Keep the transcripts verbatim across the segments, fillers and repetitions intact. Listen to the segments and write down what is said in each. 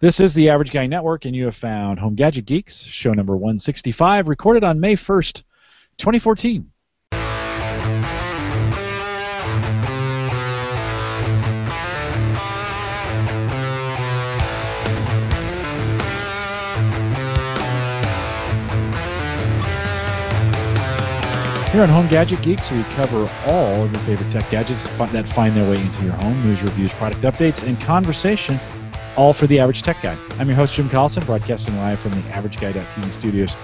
This is the Average Guy Network, and you have found Home Gadget Geeks, show number one sixty-five, recorded on May first, twenty fourteen. Here on Home Gadget Geeks, we cover all of your favorite tech gadgets that find their way into your home, news, reviews, product updates, and conversation, all for The Average Tech Guy. I'm your host, Jim Collison, broadcasting live from the theaverageguy dot t v studios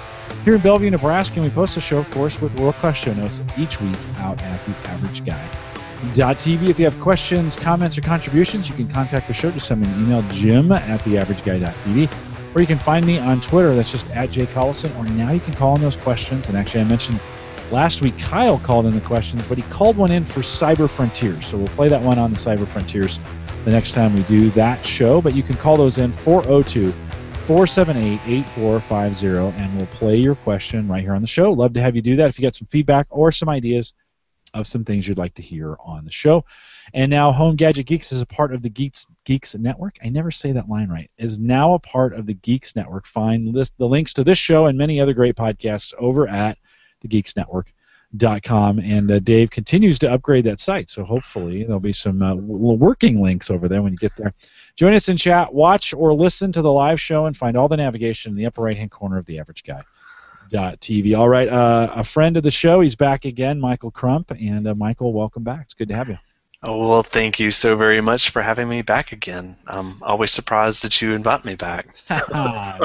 here in Bellevue, Nebraska, and we post the show, of course, with world-class show notes each week out at the average guy dot t v. If you have questions, comments, or contributions, you can contact the show. Just send me an email, jim at theaverageguy.tv. Or you can find me on Twitter. That's just at jcollison. Or now you can call in those questions. And actually, I mentioned last week, Kyle called in the questions, but he called one in for Cyber Frontiers. So we'll play that one on the Cyber Frontiers the next time we do that show. But you can call those in four oh two, four seven eight, eight four five zero, and we'll play your question right here on the show. Love to have you do that if you got some feedback or some ideas of some things you'd like to hear on the show. And now Home Gadget Geeks is a part of the Geeks Geeks Network. I never say that line right. Is now a part of the Geeks Network. Find list, the links to this show and many other great podcasts over at the geeks network dot com, and uh, Dave continues to upgrade that site, so hopefully there'll be some uh, w- working links over there when you get there. Join us in chat, watch or listen to the live show, and find all the navigation in the upper right-hand corner of the average guy dot t v. All right, uh, a friend of the show, he's back again, Michael Crump, and uh, Michael, welcome back. It's good to have you. Oh, well, thank you so very much for having me back again. I'm always surprised that you invite me back. No, I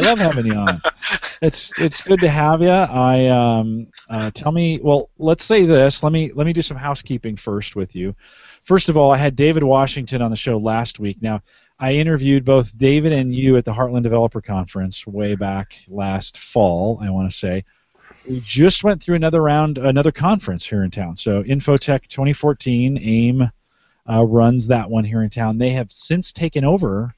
love having you on. It's it's good to have you. I um, uh, tell me. Well, let's say this. Let me let me do some housekeeping first with you. First of all, I had David Washington on the show last week. Now, I interviewed both David and you at the Heartland Developer Conference way back last fall, I want to say. We just went through another round, another conference here in town. So Infotech twenty fourteen, AIM uh, runs that one here in town. They have since taken over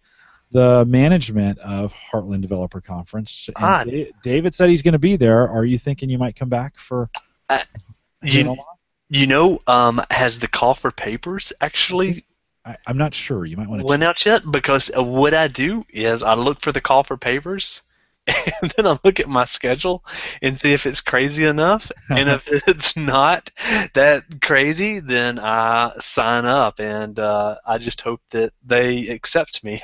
the management of Heartland Developer Conference. Ah, da- David said he's going to be there. Are you thinking you might come back for uh, you, you know, um, has the call for papers actually... I, I'm not sure. You might want to... went out yet? Because what I do is I look for the call for papers... and then I look at my schedule and see if it's crazy enough. And if it's not that crazy, then I sign up. And uh, I just hope that they accept me.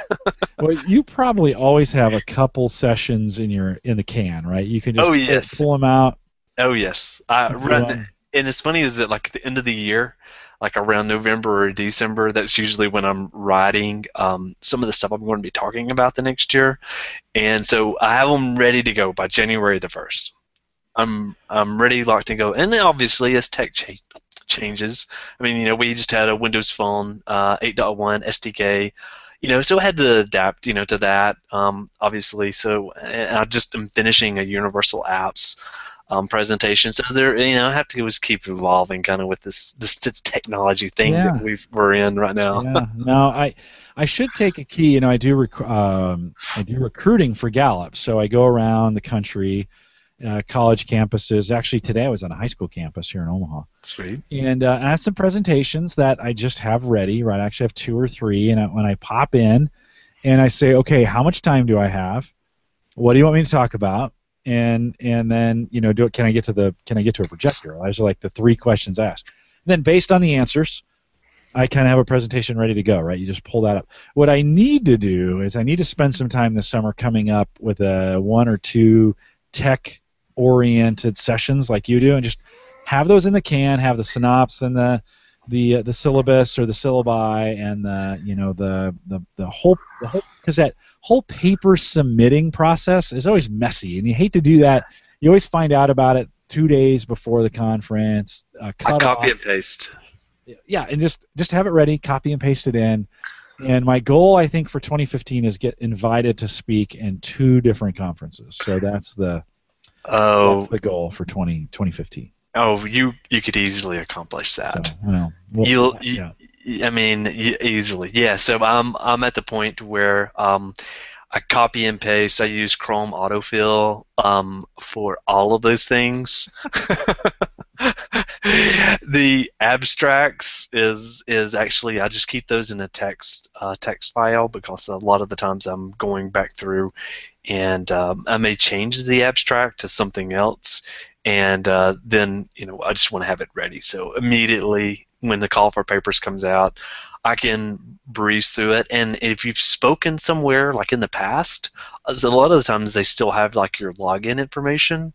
Well, you probably always have a couple sessions in your in the can, right? You can just oh, yes. pull them out. Oh, yes. I run, them. And it's funny is that like at the end of the year, like around November or December, that's usually when I'm writing um, some of the stuff I'm going to be talking about the next year, and so I have them ready to go by January the first. I'm I'm ready, locked and go, and then obviously as tech cha- changes, I mean, you know, we just had a Windows Phone uh, eight point one S D K, you know, so I had to adapt, you know, to that, um, obviously. So and I just am finishing a Universal Apps Um, presentation, so there, you know, I have to always keep evolving, kind of with this this technology thing yeah. that we've, we're in right now. Yeah. Now, I I should take a key. You know, I do rec- um, I do recruiting for Gallup, so I go around the country, uh, college campuses. Actually, today I was on a high school campus here in Omaha. Sweet. And uh, I have some presentations that I just have ready. Right, I actually have two or three, and I, when I pop in, and I say, okay, how much time do I have? What do you want me to talk about? And and then, you know, do it, can I get to the can I get to a projector? Those are like the three questions asked. And then based on the answers, I kind of have a presentation ready to go, right? You just pull that up. What I need to do is I need to spend some time this summer coming up with a one or two tech-oriented sessions like you do, and just have those in the can, have the synopsis and the the uh, the syllabus or the syllabi and the you know the the the whole the whole because that whole paper submitting process is always messy, and you hate to do that. You always find out about it two days before the conference. Uh, cut I copy off. and paste. Yeah, and just, just have it ready, copy and paste it in. And my goal, I think, for twenty fifteen is get invited to speak in two different conferences. So that's the oh. that's the goal for twenty fifteen. Oh, you you could easily accomplish that. So, well, well, You'll, you, yeah. I mean, easily. Yeah. So I'm I'm at the point where um, I copy and paste. I use Chrome autofill um, for all of those things. The abstracts is is actually, I just keep those in a text uh, text file, because a lot of the times I'm going back through and um, I may change the abstract to something else, and uh, then you know I just want to have it ready. So immediately when the call for papers comes out, I can breeze through it. And if you've spoken somewhere, like in the past, a lot of the times they still have like your login information,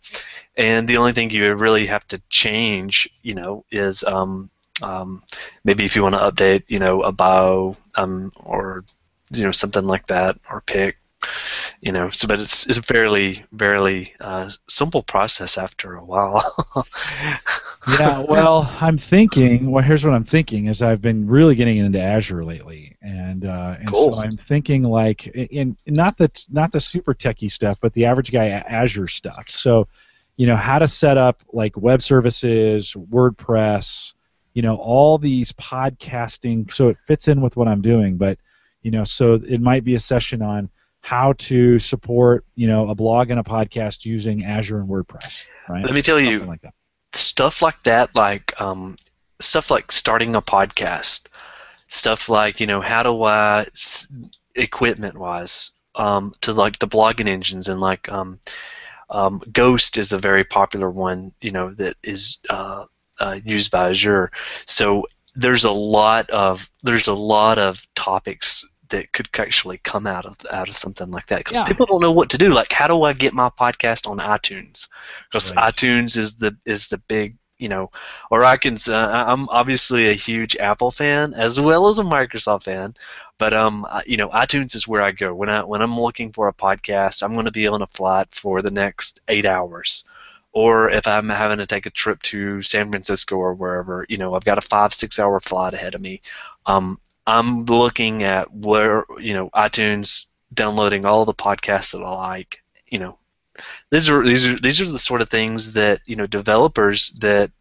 and the only thing you really have to change, you know, is um, um, maybe if you want to update, you know, a bio um, or you know something like that, or pick, you know. So, but it's it's a fairly fairly uh, simple process after a while. Yeah, well, I'm thinking. Well, here's what I'm thinking: is I've been really getting into Azure lately, and uh, and cool. So I'm thinking like, in not that not the super techie stuff, but the average guy Azure stuff. So, you know, how to set up like web services, WordPress, you know, all these podcasting. So it fits in with what I'm doing. But you know, so it might be a session on how to support you know a blog and a podcast using Azure and WordPress. Right? Let me tell Something you. Like that. Stuff like that, like um, stuff like starting a podcast, stuff like you know how do I equipment-wise um, to like the blogging engines, and like um, um, Ghost is a very popular one, you know, that is uh, uh, used by Azure. So there's a lot of there's a lot of topics that could actually come out of out of something like that, because yeah. people don't know what to do. Like, how do I get my podcast on iTunes? Because right. iTunes is the is the big, you know. Or I can. Uh, I'm obviously a huge Apple fan as well as a Microsoft fan, but um, you know, iTunes is where I go when I when I'm looking for a podcast. I'm going to be on a flight for the next eight hours. Or if I'm having to take a trip to San Francisco or wherever, you know, I've got a five six hour flight ahead of me. Um, I'm looking at where, you know, iTunes, downloading all the podcasts that I like. You know, these are these are these are the sort of things that you know developers that,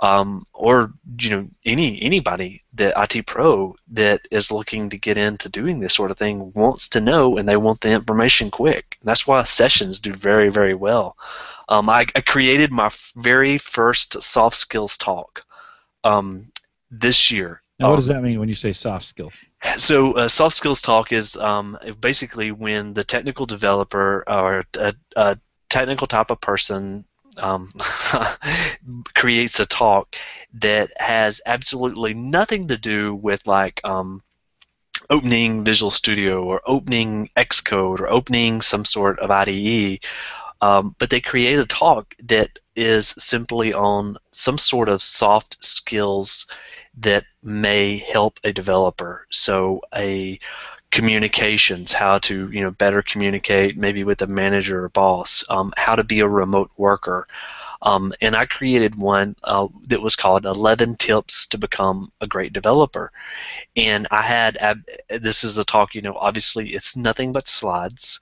um, or you know any anybody that I T pro that is looking to get into doing this sort of thing wants to know, and they want the information quick. And that's why sessions do very very well. Um, I, I created my very first soft skills talk um, this year. Now, what does that mean when you say soft skills? So uh, soft skills talk is um, basically when the technical developer or a, a technical type of person um, creates a talk that has absolutely nothing to do with like um, opening Visual Studio or opening Xcode or opening some sort of I D E, um, but they create a talk that is simply on some sort of soft skills that may help a developer. So a communications, how to you know better communicate maybe with a manager or boss, um, how to be a remote worker. Um, and I created one uh, that was called eleven Tips to Become a Great Developer. And I had, ab this is the talk, you know, obviously it's nothing but slides.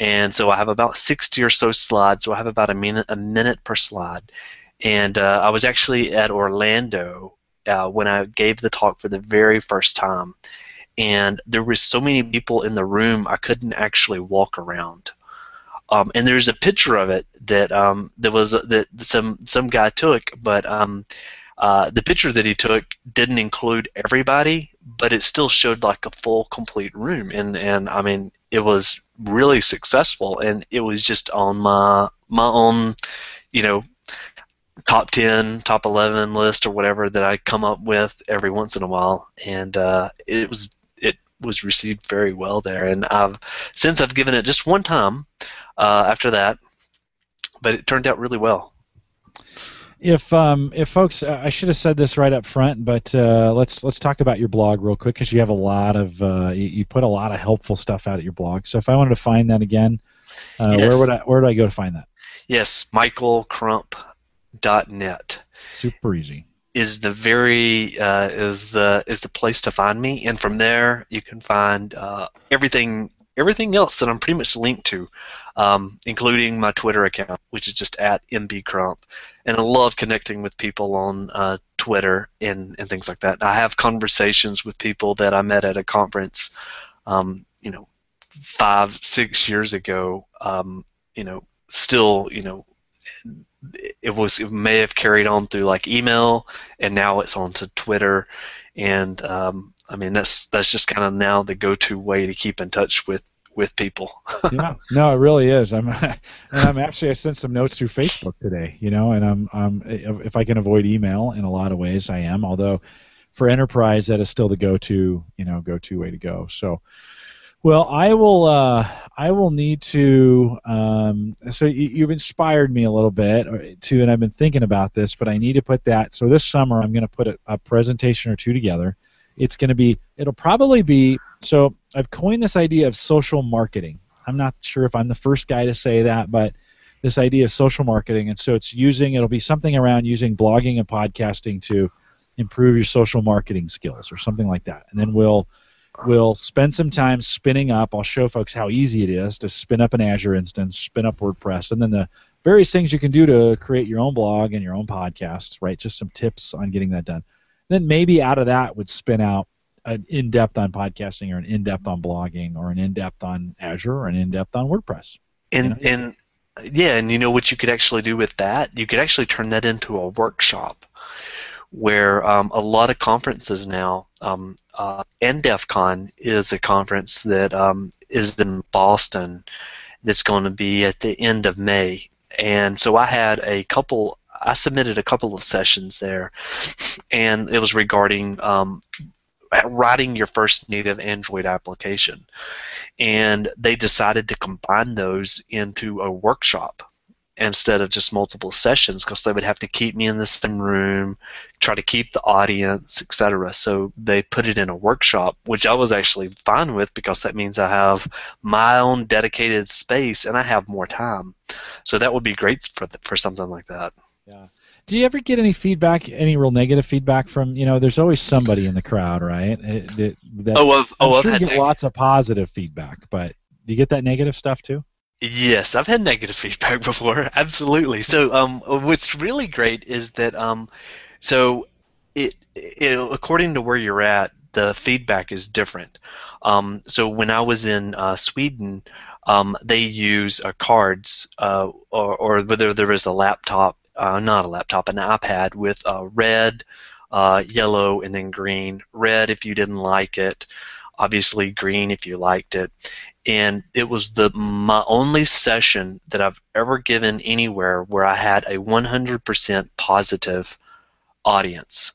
And so I have about sixty or so slides, so I have about a minute, a minute per slide. And uh, I was actually at Orlando Uh, when I gave the talk for the very first time, and there was so many people in the room I couldn't actually walk around. Um, and there's a picture of it that um, there was a, that some some guy took, but um, uh, the picture that he took didn't include everybody, but it still showed like a full complete room. And and I mean it was really successful, and it was just on my my own, you know. Top ten, top eleven list, or whatever that I come up with every once in a while, and uh, it was it was received very well there. And I've since I've given it just one time uh, after that, but it turned out really well. If um, if folks, I should have said this right up front, but uh, let's let's talk about your blog real quick, because you have a lot of uh, you, you put a lot of helpful stuff out at your blog. So if I wanted to find that again, uh, yes. where would I where do I go to find that? Yes, Michael Crump. Dot net. Super easy. Is the very uh, is the is the place to find me, and from there you can find uh, everything everything else that I'm pretty much linked to, um, including my Twitter account, which is just at M B Crump, and I love connecting with people on uh, Twitter and and things like that. I have conversations with people that I met at a conference, um, you know, five six years ago. Um, you know, still you know. it was it may have carried on through like email, and now it's on to Twitter, and um, I mean that's that's just kind of now the go-to way to keep in touch with with people. Yeah, no, it really is. I'm, and I'm actually I sent some notes through Facebook today, you know, and I'm I'm if I can avoid email in a lot of ways, I am. Although for enterprise, that is still the go-to, you know, go-to way to go. So. Well, I will. Uh, I will need to. Um, so you, you've inspired me a little bit too, and I've been thinking about this. But I need to put that. So this summer, I'm going to put a, a presentation or two together. It's going to be. It'll probably be. So I've coined this idea of social marketing. I'm not sure if I'm the first guy to say that, but this idea of social marketing. And so it's using. It'll be something around using blogging and podcasting to improve your social marketing skills or something like that. And then we'll. We'll spend some time spinning up. I'll show folks how easy it is to spin up an Azure instance, spin up WordPress, and then the various things you can do to create your own blog and your own podcast, right? Just some tips on getting that done. Then maybe out of that would spin out an in-depth on podcasting or an in-depth on blogging or an in-depth on Azure or an in-depth on WordPress. And, you know? and yeah, and you know what you could actually do with that? You could actually turn that into a workshop, where um, a lot of conferences now, um, uh, and DEF CON is a conference that um, is in Boston that's going to be at the end of May. And so I had a couple, I submitted a couple of sessions there, and it was regarding um, writing your first native Android application. And they decided to combine those into a workshop instead of just multiple sessions, because they would have to keep me in the same room, try to keep the audience, et cetera. So they put it in a workshop, which I was actually fine with, because that means I have my own dedicated space and I have more time. So that would be great for the, for something like that. Yeah. Do you ever get any feedback, any real negative feedback from, you know, there's always somebody in the crowd, right? It, it, that, oh, I've, oh, I'm sure I've you get lots of positive feedback, but do you get that negative stuff too? Yes, I've had negative feedback before. Absolutely. So, um, what's really great is that, um, so it, it according to where you're at, the feedback is different. Um, so when I was in uh, Sweden, um, they use uh, cards, uh, or, or whether there is a laptop, uh, not a laptop, an iPad with uh, red, uh, yellow, and then green. Red if you didn't like it. Obviously green if you liked it. And it was the my only session that I've ever given anywhere where I had a one hundred percent positive audience.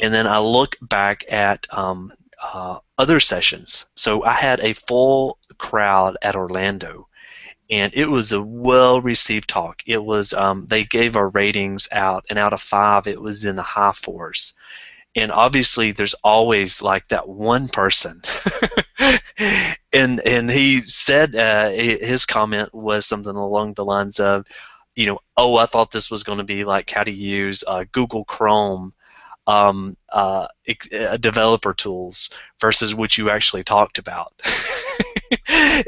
And then I look back at um, uh, other sessions. So I had a full crowd at Orlando, and it was a well-received talk. It was um, they gave our ratings out, and out of five, it was in the high fours. And obviously, there's always like that one person, and and he said uh, his comment was something along the lines of, you know, oh, I thought this was going to be like how to use uh, Google Chrome, um, uh, developer tools versus what you actually talked about.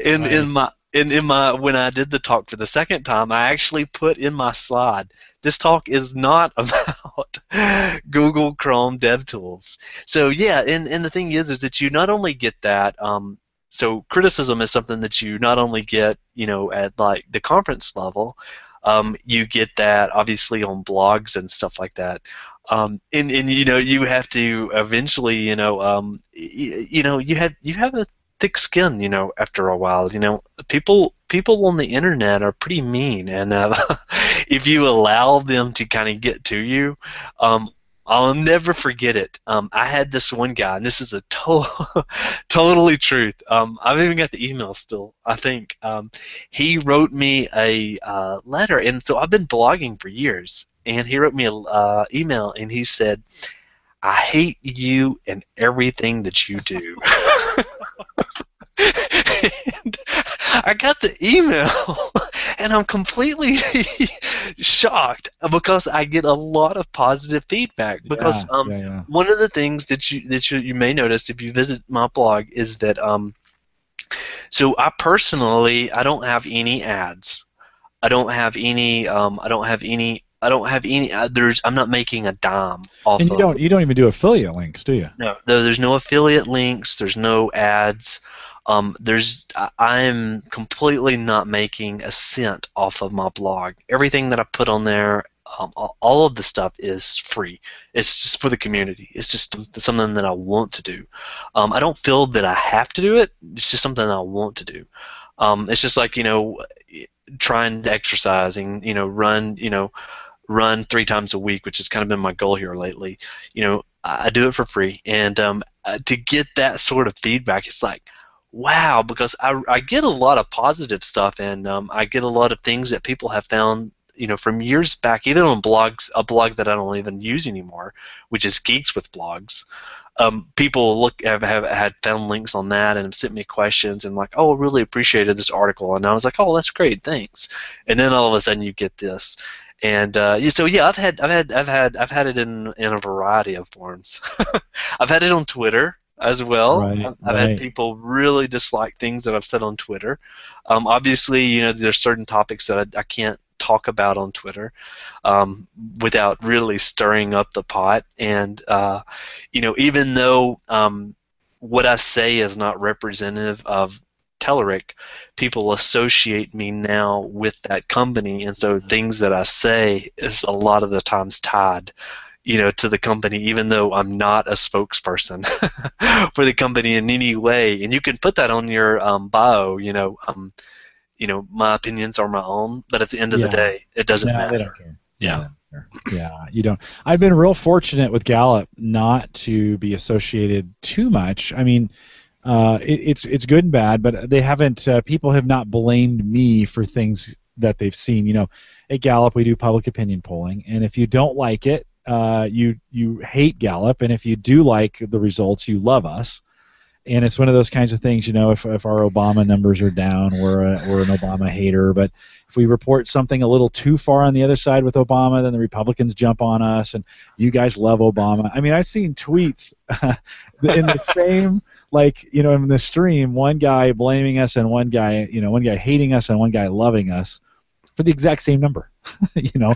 in in my in in my when I did the talk for the second time, I actually put in my slide, this talk is not about Google Chrome DevTools. So yeah, and, and the thing is, is that you not only get that, um, so criticism is something that you not only get, you know, at like the conference level, um, you get that obviously on blogs and stuff like that. Um, and, and you know, you have to eventually, you know, um, you, you know, you have you have a thick skin, you know, after a while, you know, people. People on the internet are pretty mean, and uh, if you allow them to kind of get to you, um, I'll never forget it. Um, I had this one guy, and this is a to totally truth. Um, I've even got the email still, I think. Um, he wrote me a uh, letter, and so I've been blogging for years, and he wrote me an uh, email, and he said, I hate you and everything that you do. And I got the email, and I'm completely shocked, because I get a lot of positive feedback. Because yeah, um, yeah, yeah. one of the things that you that you, you may notice if you visit my blog is that um, so I personally I don't have any ads. I don't have any. Um, I don't have any. I don't have any. Uh, there's. I'm not making a dime off. And you of, don't. You don't even do affiliate links, do you? No. No. There's no affiliate links. There's no ads. Um, there's I'm completely not making a cent off of my blog. Everything that I put on there, um, all of the stuff is free. It's just for the community. It's just something that I want to do. Um, I don't feel that I have to do it. It's just something I want to do. Um, it's just like, you know, trying to exercise and, you know, run, you know, run three times a week, which has kind of been my goal here lately. You know, I do it for free, and um, to get that sort of feedback, it's like, wow, because I, I get a lot of positive stuff, and um, I get a lot of things that people have found, you know, from years back, even on blogs, a blog that I don't even use anymore, which is Geeks with Blogs. Um, people look have, have had found links on that and have sent me questions and like, oh, I really appreciated this article, and I was like, oh, that's great, thanks. And then all of a sudden you get this, and uh, so yeah, I've had I've had I've had I've had it in in a variety of forms. I've had it on Twitter as well. Right, I've, I've right. had people really dislike things that I've said on Twitter. Um, obviously, you know, there's certain topics that I, I can't talk about on Twitter um, without really stirring up the pot, and uh, you know, even though um, what I say is not representative of Telerik, people associate me now with that company, and so things that I say is a lot of the times tied, you know, to the company, even though I'm not a spokesperson for the company in any way. And you can put that on your um, bio, you know. Um, You know, my opinions are my own, but at the end of yeah. the day, it doesn't no, matter. They don't care. Yeah, they don't care. Yeah, you don't. I've been real fortunate with Gallup not to be associated too much. I mean, uh, it, it's it's good and bad, but they haven't. Uh, people have not blamed me for things that they've seen. You know, at Gallup we do public opinion polling, and if you don't like it, uh, you you hate Gallup, and if you do like the results, you love us. And it's one of those kinds of things, you know, if, if our Obama numbers are down, we're, a, we're an Obama hater. But if we report something a little too far on the other side with Obama, then the Republicans jump on us, and you guys love Obama. I mean, I've seen tweets uh, in the same, like, you know, in the stream, one guy blaming us and one guy, you know, one guy hating us and one guy loving us for the exact same number, you know.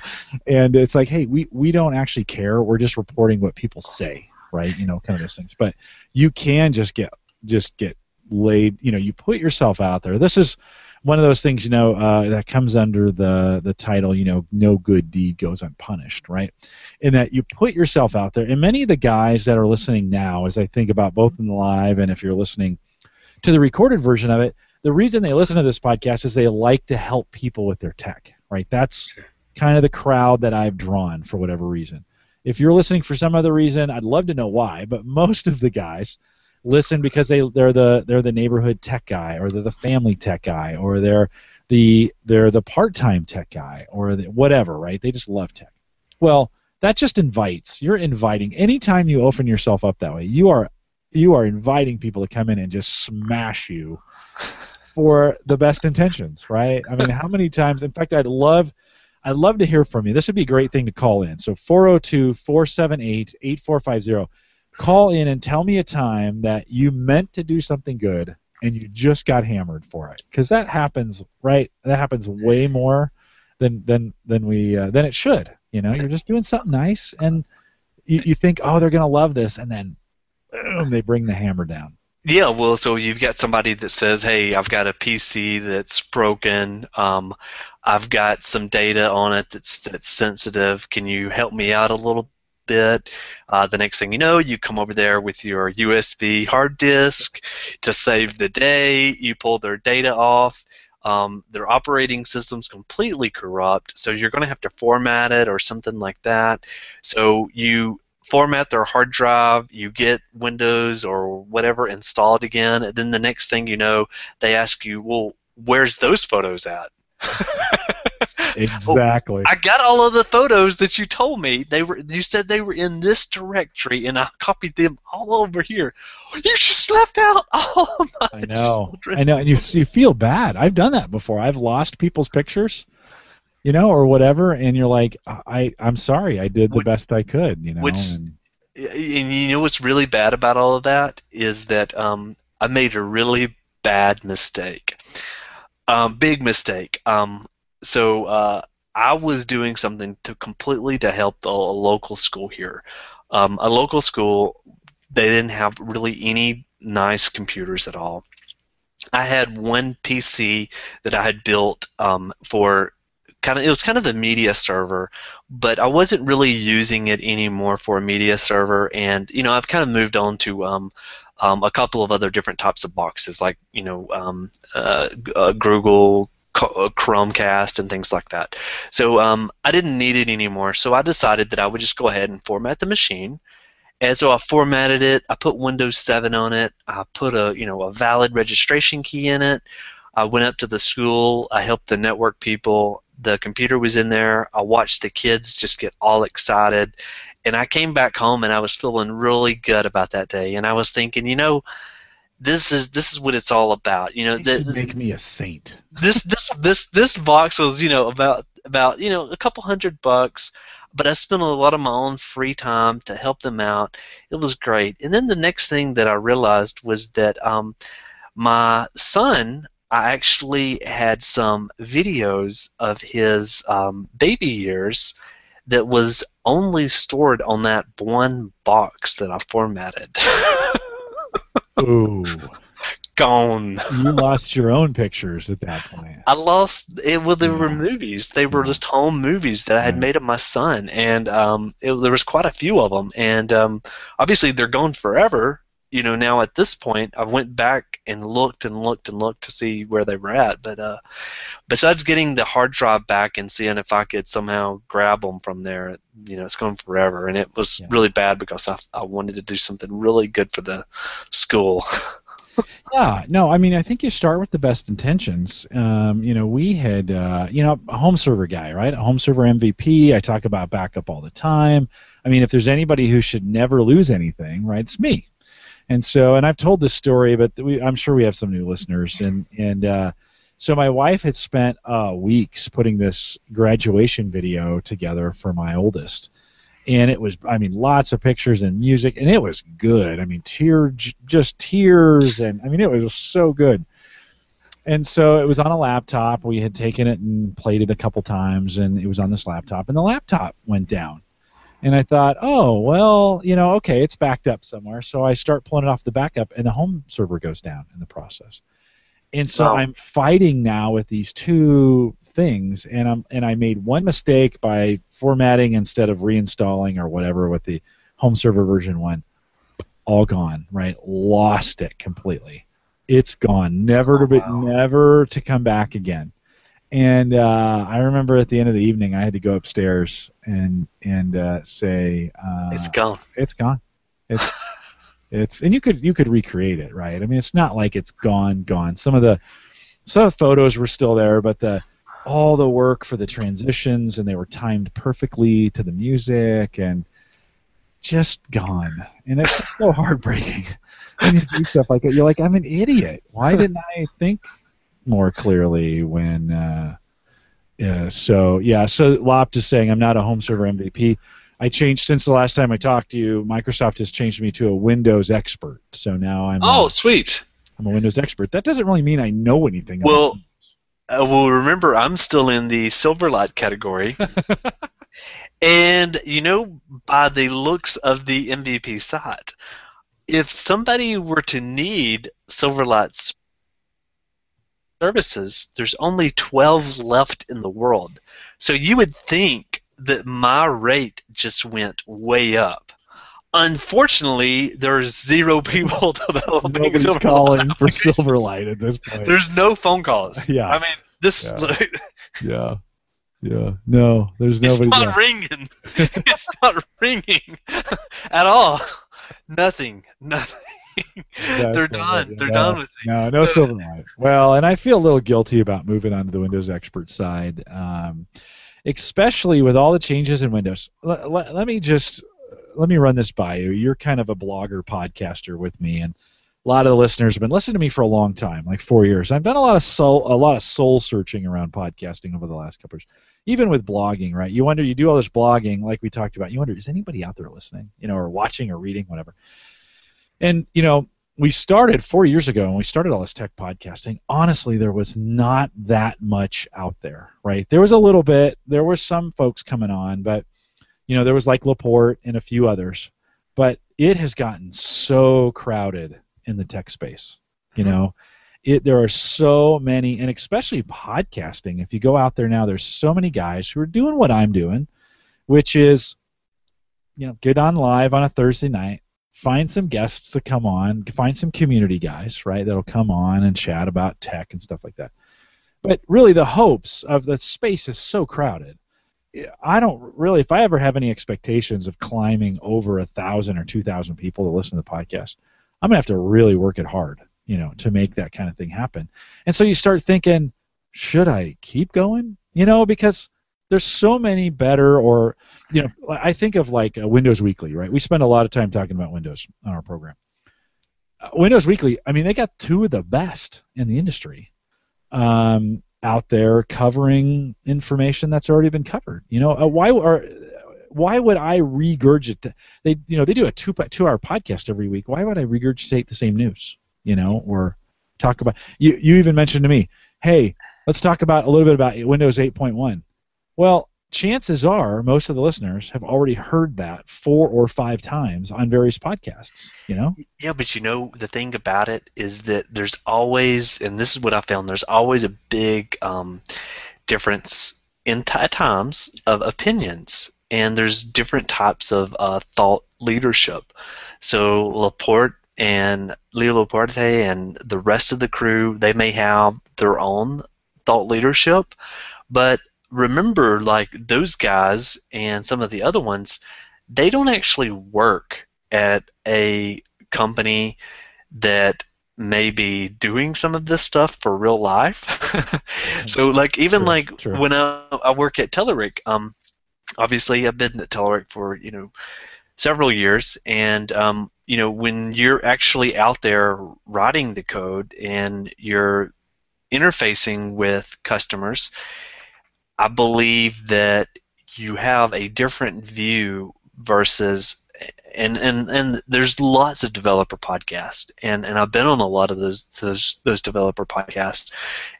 And it's like, hey, we, we don't actually care. We're just reporting what people say. Right, you know, kind of those things. But you can just get just get laid. You know, you put yourself out there. This is one of those things, you know, uh, that comes under the the title, you know, no good deed goes unpunished, right? In that you put yourself out there. And many of the guys that are listening now, as I think about both in the live and if you're listening to the recorded version of it, the reason they listen to this podcast is they like to help people with their tech, right? That's kind of the crowd that I've drawn for whatever reason. If you're listening for some other reason, I'd love to know why, but most of the guys listen because they, they're the they're the neighborhood tech guy, or they're the family tech guy, or they're the they're the part-time tech guy, or the, whatever, right? They just love tech. Well, that just invites. You're inviting. Anytime you open yourself up that way, you are you are inviting people to come in and just smash you for the best intentions, right? I mean, how many times? In fact, I'd love. I'd love to hear from you. This would be a great thing to call in. So four oh two, four seven eight, eight four five zero. Call in and tell me a time that you meant to do something good and you just got hammered for it. Because that happens, right? That happens way more than than than we uh, than it should. You know, you're just doing something nice and you, you think, oh, they're gonna love this, and then boom, they bring the hammer down. Yeah, well, so you've got somebody that says, hey, I've got a P C that's broken. Um, I've got some data on it that's, that's sensitive. Can you help me out a little bit? Uh, the next thing you know, you come over there with your U S B hard disk to save the day. You pull their data off. Um, their operating system's completely corrupt, so you're going to have to format it or something like that. So you format their hard drive, you get Windows or whatever installed again, and then the next thing you know, they ask you, well, where's those photos at? Exactly. Well, I got all of the photos that you told me. They were. You said they were in this directory, and I copied them all over here. You just left out all of my I know. I know, and you, you feel bad. I've done that before. I've lost people's pictures, you know, or whatever, and you're like, I, I'm sorry, I did the best I could, you know. Which, and, and you know what's really bad about all of that is that um, I made a really bad mistake, um, big mistake. Um, so uh, I was doing something to completely to help the, a local school here. Um, a local school, they didn't have really any nice computers at all. I had one P C that I had built um, for kind of, it was kind of a media server, but I wasn't really using it anymore for a media server, and you know, I've kind of moved on to um, um, a couple of other different types of boxes, like you know, um, uh, uh, Google Chromecast and things like that. So um, I didn't need it anymore, so I decided that I would just go ahead and format the machine. And so I formatted it, I put Windows seven on it, I put a you know a valid registration key in it, I went up to the school, I helped the network people, the computer was in there, I watched the kids just get all excited, and I came back home and I was feeling really good about that day, and I was thinking, you know, This is this is what it's all about, you know. The, make me a saint. this this this this box was, you know, about about you know a couple hundred bucks, but I spent a lot of my own free time to help them out. It was great. And then the next thing that I realized was that um, my son, I actually had some videos of his um, baby years that was only stored on that one box that I formatted. Ooh. Gone. You lost your own pictures at that point. I lost it. Well, they yeah. were movies. They were yeah. just home movies that I had yeah. made of my son, and um, it, there was quite a few of them. And um, obviously, they're gone forever. You know, now at this point, I went back and looked and looked and looked to see where they were at. But uh, besides getting the hard drive back and seeing if I could somehow grab them from there, you know, it's gone forever. And it was yeah. really bad because I, I wanted to do something really good for the school. Yeah, no, I mean, I think you start with the best intentions. Um, you know, we had, uh, you know, a home server guy, right? A home server M V P. I talk about backup all the time. I mean, if there's anybody who should never lose anything, right, it's me. And so, and I've told this story, but we, I'm sure we have some new listeners. And and uh, so my wife had spent uh, weeks putting this graduation video together for my oldest, and it was, I mean, lots of pictures and music, and it was good. I mean, tear, just tears, and I mean, it was so good. And so it was on a laptop. We had taken it and played it a couple times, and it was on this laptop, and the laptop went down. And I thought, oh, well, you know, okay, it's backed up somewhere. So I start pulling it off the backup, and the home server goes down in the process. And so wow. I'm fighting now with these two things, and I'm and I made one mistake by formatting instead of reinstalling or whatever with the home server version one. All gone, right? Lost it completely. It's gone, never to be, wow. never to come back again. And uh, I remember at the end of the evening, I had to go upstairs and and uh, say, uh, "It's gone. It's gone. It's it's." And you could you could recreate it, right? I mean, it's not like it's gone, gone. Some of the some of the photos were still there, but the all the work for the transitions, and they were timed perfectly to the music, and just gone. And it's so heartbreaking when you do stuff like that. You're like, I'm an idiot. Why didn't I think more clearly when uh, yeah, so yeah so Lopt is saying I'm not a home server M V P. I changed since the last time I talked to you. Microsoft has changed me to a Windows expert, so now I'm oh a, sweet I'm a Windows expert. That doesn't really mean I know anything well about uh, well remember I'm still in the Silverlight category. And you know, by the looks of the M V P site, if somebody were to need Silverlight's services, there's only twelve left in the world. So you would think that my rate just went way up. Unfortunately, there's zero people developing Nobody's Silverlight calling for Silverlight at this point. There's no phone calls. Yeah. I mean, this. Yeah. Like, yeah. Yeah. No, there's nobody. It's not left. ringing. It's not ringing at all. Nothing. Nothing. Exactly. They're done. They're no, done with it. No, no Silverlight. Well, and I feel a little guilty about moving on to the Windows expert side, um, especially with all the changes in Windows. Let, let, let me just let me run this by you. You're kind of a blogger, podcaster with me, and a lot of the listeners have been listening to me for a long time, like four years. I've done a lot of soul, a lot of soul searching around podcasting over the last couple of years, even with blogging. Right? You wonder. You do all this blogging, like we talked about. You wonder, is anybody out there listening? You know, or watching, or reading, whatever. And, you know, we started four years ago, and we started all this tech podcasting. Honestly, there was not that much out there, right? There was a little bit. There were some folks coming on, but, you know, there was like Laporte and a few others. But it has gotten so crowded in the tech space, you know. It, there are so many, and especially podcasting, if you go out there now, there's so many guys who are doing what I'm doing, which is, you know, get on live on a Thursday night, find some guests to come on, find some community guys, right, that'll come on and chat about tech and stuff like that. But really the hopes of the space is so crowded. I don't really, if I ever have any expectations of climbing over a thousand or two thousand people to listen to the podcast, I'm going to have to really work it hard, you know, to make that kind of thing happen. And so you start thinking, should I keep going? You know, because there's so many better, or, you know, I think of like a Windows Weekly, right? We spend a lot of time talking about Windows on our program. Uh, Windows Weekly, I mean, they got two of the best in the industry um, out there covering information that's already been covered. You know, uh, why are... Why would I regurgitate? They, you know, they do a two two-hour podcast every week. Why would I regurgitate the same news? You know, or talk about, you, you even mentioned to me, hey, let's talk about a little bit about Windows eight point one. Well, chances are most of the listeners have already heard that four or five times on various podcasts, you know? Yeah, but you know, the thing about it is that there's always, and this is what I found, there's always a big um, difference in t- at times of opinions. And there's different types of uh, thought leadership. So Laporte and Leo Laporte and the rest of the crew, they may have their own thought leadership, but remember, like those guys and some of the other ones, they don't actually work at a company that may be doing some of this stuff for real life. So, like even true, like true. when I, I work at Telerik, um. Obviously, I've been at Telerik for, you know, several years, and um, you know, when you're actually out there writing the code and you're interfacing with customers, I believe that you have a different view versus, and and, and there's lots of developer podcasts, and, and I've been on a lot of those those those developer podcasts,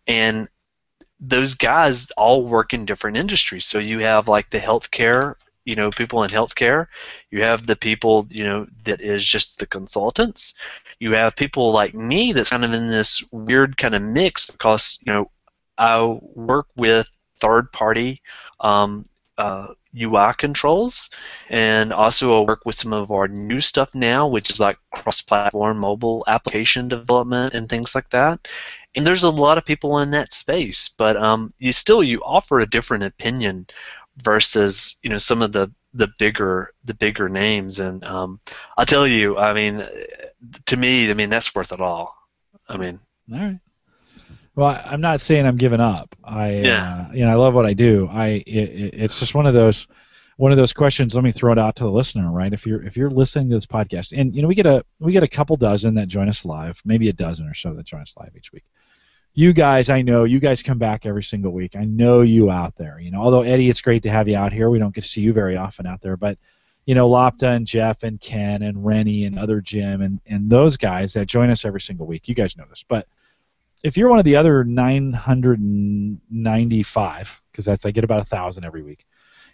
and those guys all work in different industries. So you have like the healthcare, you know, people in healthcare. You have the people, you know, that is just the consultants. You have people like me that's kind of in this weird kind of mix because, you know, I work with third-party um, uh, U I controls, and also I work with some of our new stuff now, which is like cross-platform mobile application development and things like that. And there's a lot of people in that space, but um, you still you offer a different opinion versus, you know, some of the, the bigger the bigger names. And um, I'll tell you, I mean, to me, I mean that's worth it all. I mean, all right. Well, I'm not saying I'm giving up. I yeah. uh, you know, I love what I do. I it, it's just one of those one of those questions. Let me throw it out to the listener, right? If you're if you're listening to this podcast, and you know we get a we get a couple dozen that join us live, maybe a dozen or so that join us live each week. You guys, I know, you guys come back every single week. I know you out there. You know, although, Eddie, it's great to have you out here. We don't get to see you very often out there. But, you know, Lopta and Jeff and Ken and Rennie and other Jim and, and those guys that join us every single week, you guys know this. But if you're one of the other nine hundred ninety-five, because that's I get about a thousand every week,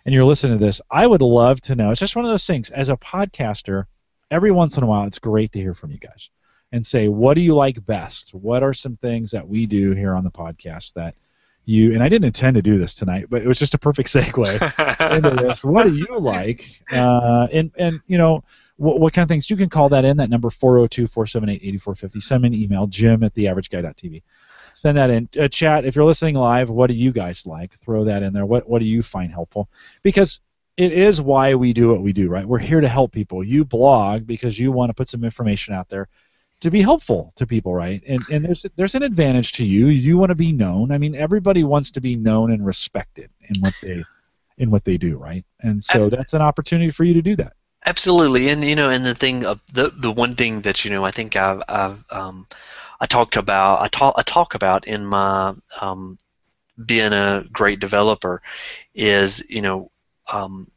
and you're listening to this, I would love to know. It's just one of those things. As a podcaster, every once in a while, it's great to hear from you guys. And say, what do you like best? What are some things that we do here on the podcast that you, and I didn't intend to do this tonight, but it was just a perfect segue into this. What do you like? Uh, and, and you know, what, what kind of things? You can call that in, that number four oh two, four seven eight, eight four five oh. Send me an email, jim at the average guy dot t v. Send that in. A chat, if you're listening live, what do you guys like? Throw that in there. What, what do you find helpful? Because it is why we do what we do, right? We're here to help people. You blog because you want to put some information out there to be helpful to people, right? And and there's there's an advantage to you. You want to be known. I mean, everybody wants to be known and respected in what they in what they do, right? And so that's an opportunity for you to do that. Absolutely, and you know, and the thing, uh, the the one thing that you know, I think I've I've um, I talked about, I talk I talk about in my um, being a great developer is you know. Um,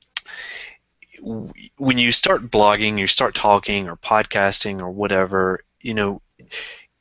when you start blogging, you start talking or podcasting or whatever, you know,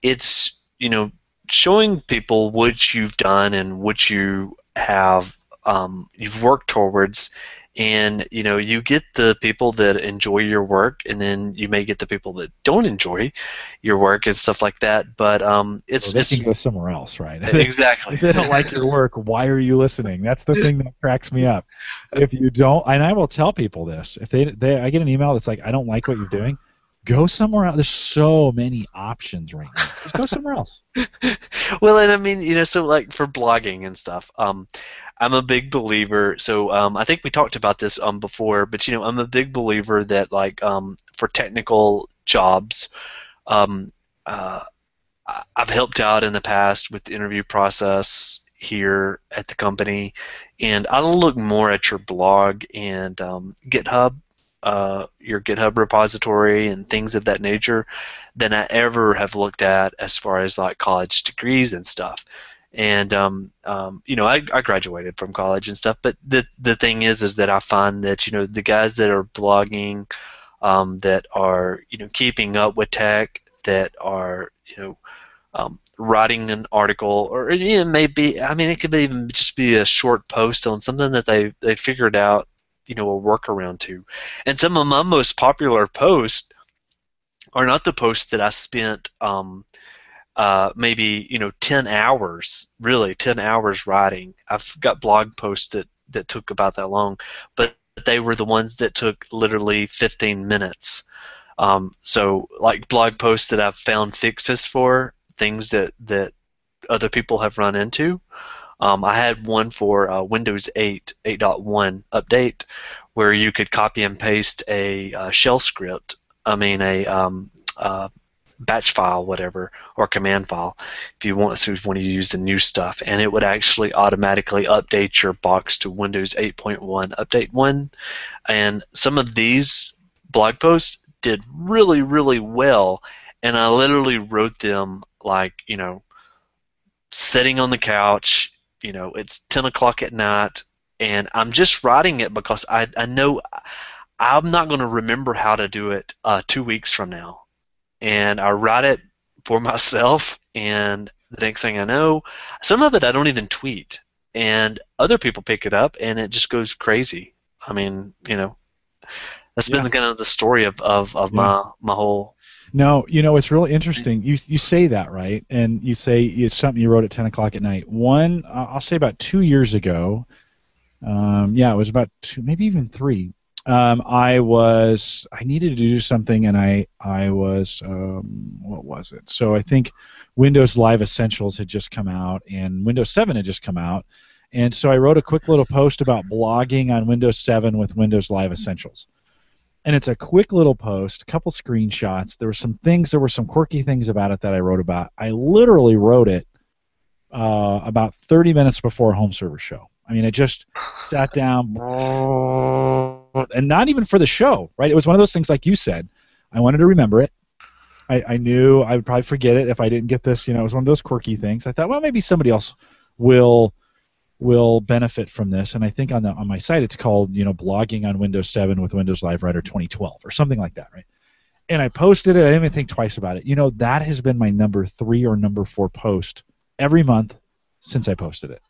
it's, you know, showing people what you've done and what you have, um, you've worked towards And, you know, you get the people that enjoy your work, and then you may get the people that don't enjoy your work and stuff like that. But um, it's... Well, they can go somewhere else, right? Exactly. If they don't like your work, why are you listening? That's the thing that cracks me up. If you don't... And I will tell people this. If they, they, I get an email that's like, I don't like what you're doing, go somewhere else. There's so many options right now. Just go somewhere else. Well, and I mean, you know, so like for blogging and stuff... Um, I'm a big believer, so um, I think we talked about this um, before, but you know, I'm a big believer that like um, for technical jobs, um, uh, I've helped out in the past with the interview process here at the company, and I'll look more at your blog and um, GitHub, uh, your GitHub repository and things of that nature than I ever have looked at as far as like college degrees and stuff. And um, um, you know, I, I graduated from college and stuff, but the the thing is, is that I find that you know the guys that are blogging, um, that are you know keeping up with tech, that are you know um, writing an article, or it may be, I mean, it could even just be a short post on something that they they figured out you know a workaround to. And some of my most popular posts are not the posts that I spent. Um, Uh, maybe you know ten hours, really ten hours writing. I've got blog posts that, that took about that long, but they were the ones that took literally fifteen minutes. Um, so like blog posts that I've found fixes for, things that, that other people have run into. Um, I had one for uh, Windows eight, eight point one update where you could copy and paste a uh, shell script, I mean a um, uh, batch file, whatever, or command file, if you want, so if you want to use the new stuff, and it would actually automatically update your box to Windows eight point one update one. And some of these blog posts did really, really well, and I literally wrote them like, you know, sitting on the couch, you know, it's ten o'clock at night, and I'm just writing it because I, I know I'm not going to remember how to do it uh, two weeks from now. And I write it for myself, and the next thing I know, some of it I don't even tweet, and other people pick it up, and it just goes crazy. I mean, you know, that's yeah. been kind of the story of, of, of yeah. my my whole... No, you know, it's really interesting. You you say that, right, and you say it's something you wrote at ten o'clock at night. One, I'll say about two years ago, um, yeah, it was about two, maybe even three, Um, I was, I needed to do something, and I, I was, um, what was it? So I think Windows Live Essentials had just come out, and Windows seven had just come out, and so I wrote a quick little post about blogging on Windows seven with Windows Live Essentials. And it's a quick little post, a couple screenshots. There were some things, there were some quirky things about it that I wrote about. I literally wrote it uh, about thirty minutes before Home Server Show. I mean, I just sat down, and not even for the show, right? It was one of those things, like you said, I wanted to remember it. I, I knew I would probably forget it if I didn't get this. You know, it was one of those quirky things. I thought, well, maybe somebody else will will benefit from this. And I think on the on my site, it's called, you know, blogging on Windows seven with Windows Live Writer twenty twelve or something like that, right? And I posted it. I didn't even think twice about it. You know, that has been my number three or number four post every month since I posted it.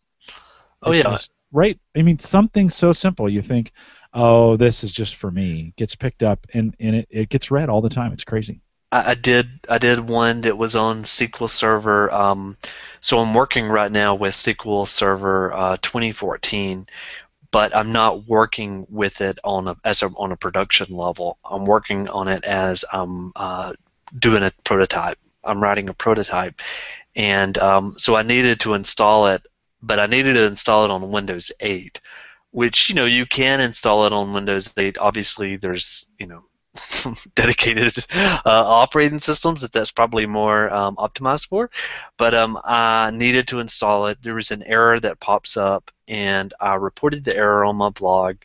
Oh, it's yeah. Just, right? I mean, something so simple. You think, oh, this is just for me. It gets picked up, and, and it, it gets read all the time. It's crazy. I, I did I did one that was on S Q L Server. Um, so I'm working right now with S Q L Server uh, twenty fourteen, but I'm not working with it on a, as a, on a production level. I'm working on it as I'm uh, doing a prototype. I'm writing a prototype. And um, so I needed to install it, but I needed to install it on Windows eight, which, you know, you can install it on Windows eight. Obviously, there's, you know, dedicated uh, operating systems that that's probably more um, optimized for. But um, I needed to install it. There was an error that pops up, and I reported the error on my blog,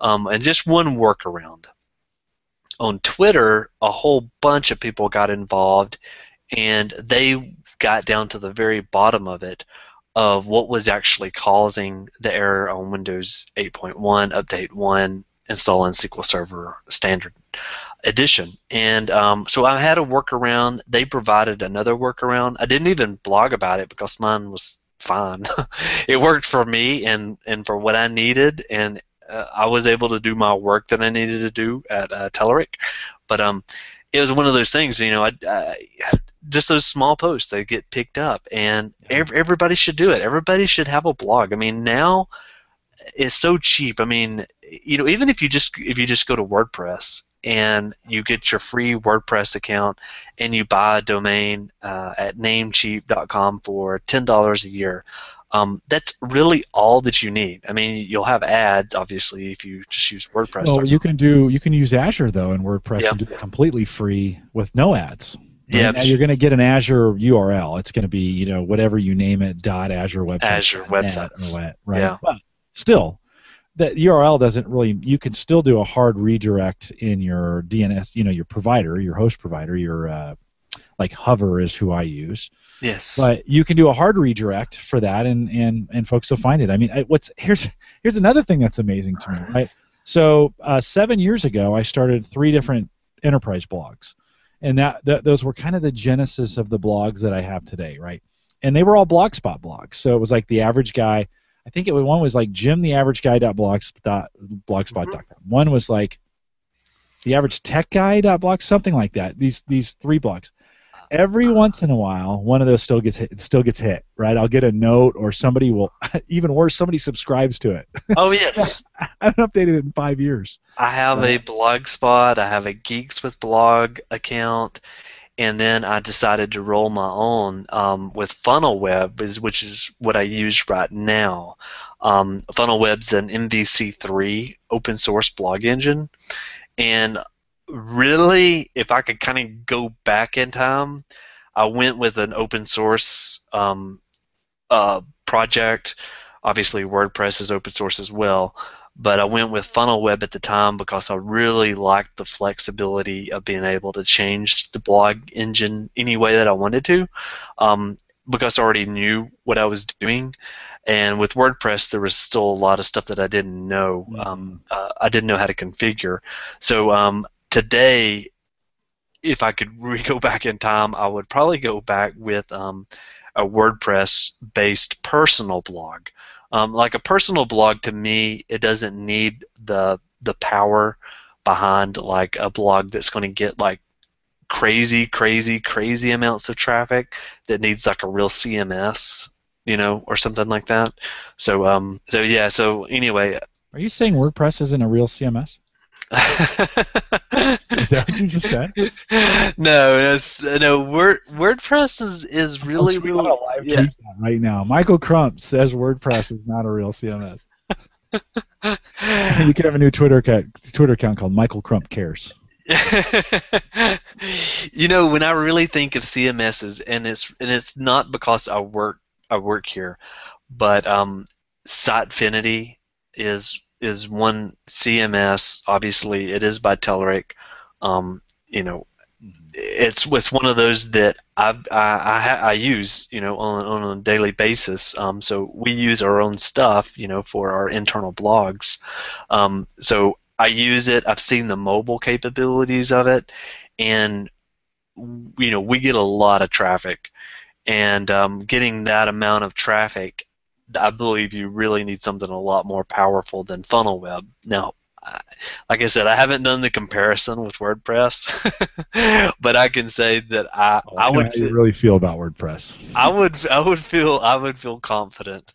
um, and just one workaround. On Twitter, a whole bunch of people got involved, and they got down to the very bottom of it, of what was actually causing the error on Windows eight point one Update one install in S Q L Server Standard Edition. And um, so I had a workaround. They provided another workaround. I didn't even blog about it because mine was fine. It worked for me and, and for what I needed, and uh, I was able to do my work that I needed to do at uh, Telerik, but um, it was one of those things, you know, I, I, just those small posts, they get picked up, and ev everybody should do it. Everybody should have a blog. I mean, now it's so cheap. I mean, you know, even if you just if you just go to WordPress and you get your free WordPress account and you buy a domain uh, at namecheap dot com for ten dollars a year, um, that's really all that you need. I mean, you'll have ads, obviously, if you just use WordPress. Well, you can do you can use Azure though in WordPress yep. and do it completely free with no ads. Yeah, now you're going to get an Azure U R L. It's going to be, you know, whatever you name it. Dot Azure website. Azure websites. Right. Yeah. But still, the U R L doesn't really. You can still do a hard redirect in your D N S. You know, your provider, your host provider, your uh, like Hover is who I use. Yes. But you can do a hard redirect for that, and and and folks will find it. I mean, I, what's here's here's another thing that's amazing to me. Right. So uh, seven years ago, I started three different enterprise blogs. And that, that those were kind of the genesis of the blogs that I have today, right? And they were all Blogspot blogs. So it was like The Average Guy. I think it was, one was like jim the average guy dot blogspot dot com. Mm-hmm. One was like The Average Tech Guy dot blog, something like that. These these three blogs. Every once in a while, one of those still gets hit, still gets hit, right? I'll get a note, or somebody will, even worse, somebody subscribes to it. Oh yes, I haven't updated it in five years. I have uh, a Blogspot, I have a Geeks with Blog account, and then I decided to roll my own um, with FunnelWeb, is which is what I use right now. Um, FunnelWeb's an M V C three open source blog engine, and really, if I could kind of go back in time, I went with an open source um, uh, project. Obviously, WordPress is open source as well, but I went with FunnelWeb at the time because I really liked the flexibility of being able to change the blog engine any way that I wanted to, um, because I already knew what I was doing. And with WordPress, there was still a lot of stuff that I didn't know. Um, uh, I didn't know how to configure. So um, today, if I could re go back in time, I would probably go back with um, a WordPress-based personal blog. Um, like a personal blog, to me, it doesn't need the the power behind like a blog that's going to get like crazy, crazy, crazy amounts of traffic that needs like a real C M S, you know, or something like that. So, um, so yeah. So anyway, are you saying WordPress isn't a real C M S? Is that what you just said? No, it's, no. Word, WordPress is is really, oh, really live yeah. right now. Michael Crump says WordPress is not a real C M S. You could have a new Twitter account, Twitter account called Michael Crump Cares. You know, when I really think of C M Ss, and it's and it's not because I work I work here, but um, Sitefinity is is one C M S. Obviously, it is by Telerik. Um, you know, it's it's one of those that I I, I use, you know, on on a daily basis. Um, so we use our own stuff, you know, for our internal blogs. Um, so I use it. I've seen the mobile capabilities of it, and you know, we get a lot of traffic. And um, getting that amount of traffic, I believe you really need something a lot more powerful than FunnelWeb. Now, I, like I said, I haven't done the comparison with WordPress, but I can say that I, oh, I would. How you really feel about WordPress? I would. I would feel. I would feel confident.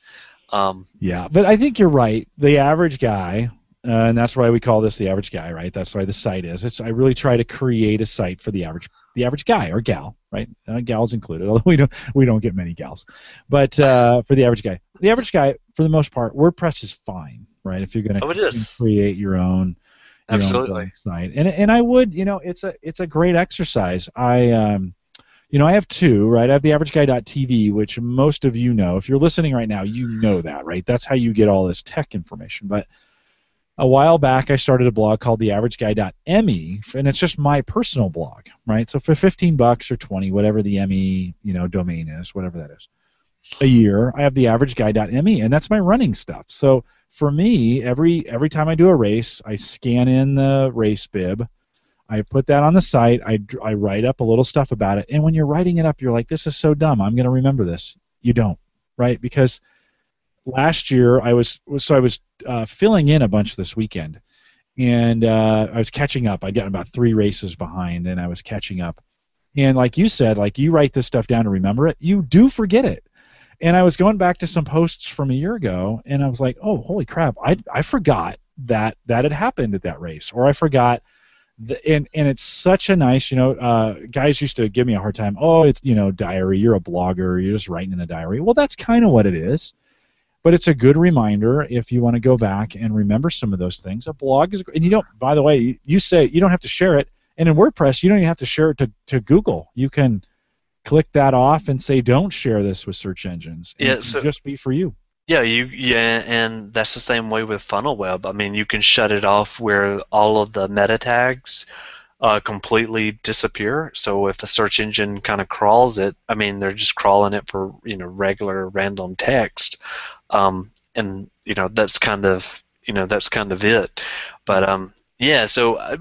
Um, yeah, but I think you're right. The average guy, uh, and that's why we call this The Average Guy, right? That's why the site is. It's. I really try to create a site for the average. The average guy or gal, right? Uh, gals included, although we don't we don't get many gals. But uh, for the average guy, the average guy, for the most part, WordPress is fine, right? If you're going to oh, create your own, your absolutely own site, and and I would, you know, it's a it's a great exercise. I, um, you know, I have two, right? I have the average guy dot T V, which most of you know. If you're listening right now, you know that, right? That's how you get all this tech information, but. A while back, I started a blog called the average guy dot M E, and it's just my personal blog, right? So for fifteen bucks or twenty, whatever the M E, you know, domain is, whatever that is, a year, I have the average guy dot M E, and that's my running stuff. So for me, every every time I do a race, I scan in the race bib, I put that on the site, I I write up a little stuff about it, and when you're writing it up, you're like, this is so dumb. I'm going to remember this. You don't, right? Because last year I was so I was uh, filling in a bunch this weekend, and uh, I was catching up. I'd gotten about three races behind, and I was catching up. And like you said, like you write this stuff down to remember it. You do forget it. And I was going back to some posts from a year ago, and I was like, oh, holy crap, I I forgot that that had happened at that race, or I forgot. The, and and it's such a nice, you know, uh, guys used to give me a hard time. Oh, it's, you know, diary. You're a blogger. You're just writing in a diary. Well, that's kind of what it is. But it's a good reminder if you want to go back and remember some of those things. A blog is, and you don't, by the way, you say you don't have to share it. And in WordPress, you don't even have to share it to, to Google. You can click that off and say, don't share this with search engines. And yeah, it so, can just be for you. Yeah, you yeah, and that's the same way with FunnelWeb. I mean, you can shut it off where all of the meta tags uh, completely disappear. So if a search engine kind of crawls it, I mean, they're just crawling it for, you know, regular random text. Um, and you know, that's kind of you know that's kind of it. But um, yeah, so. I,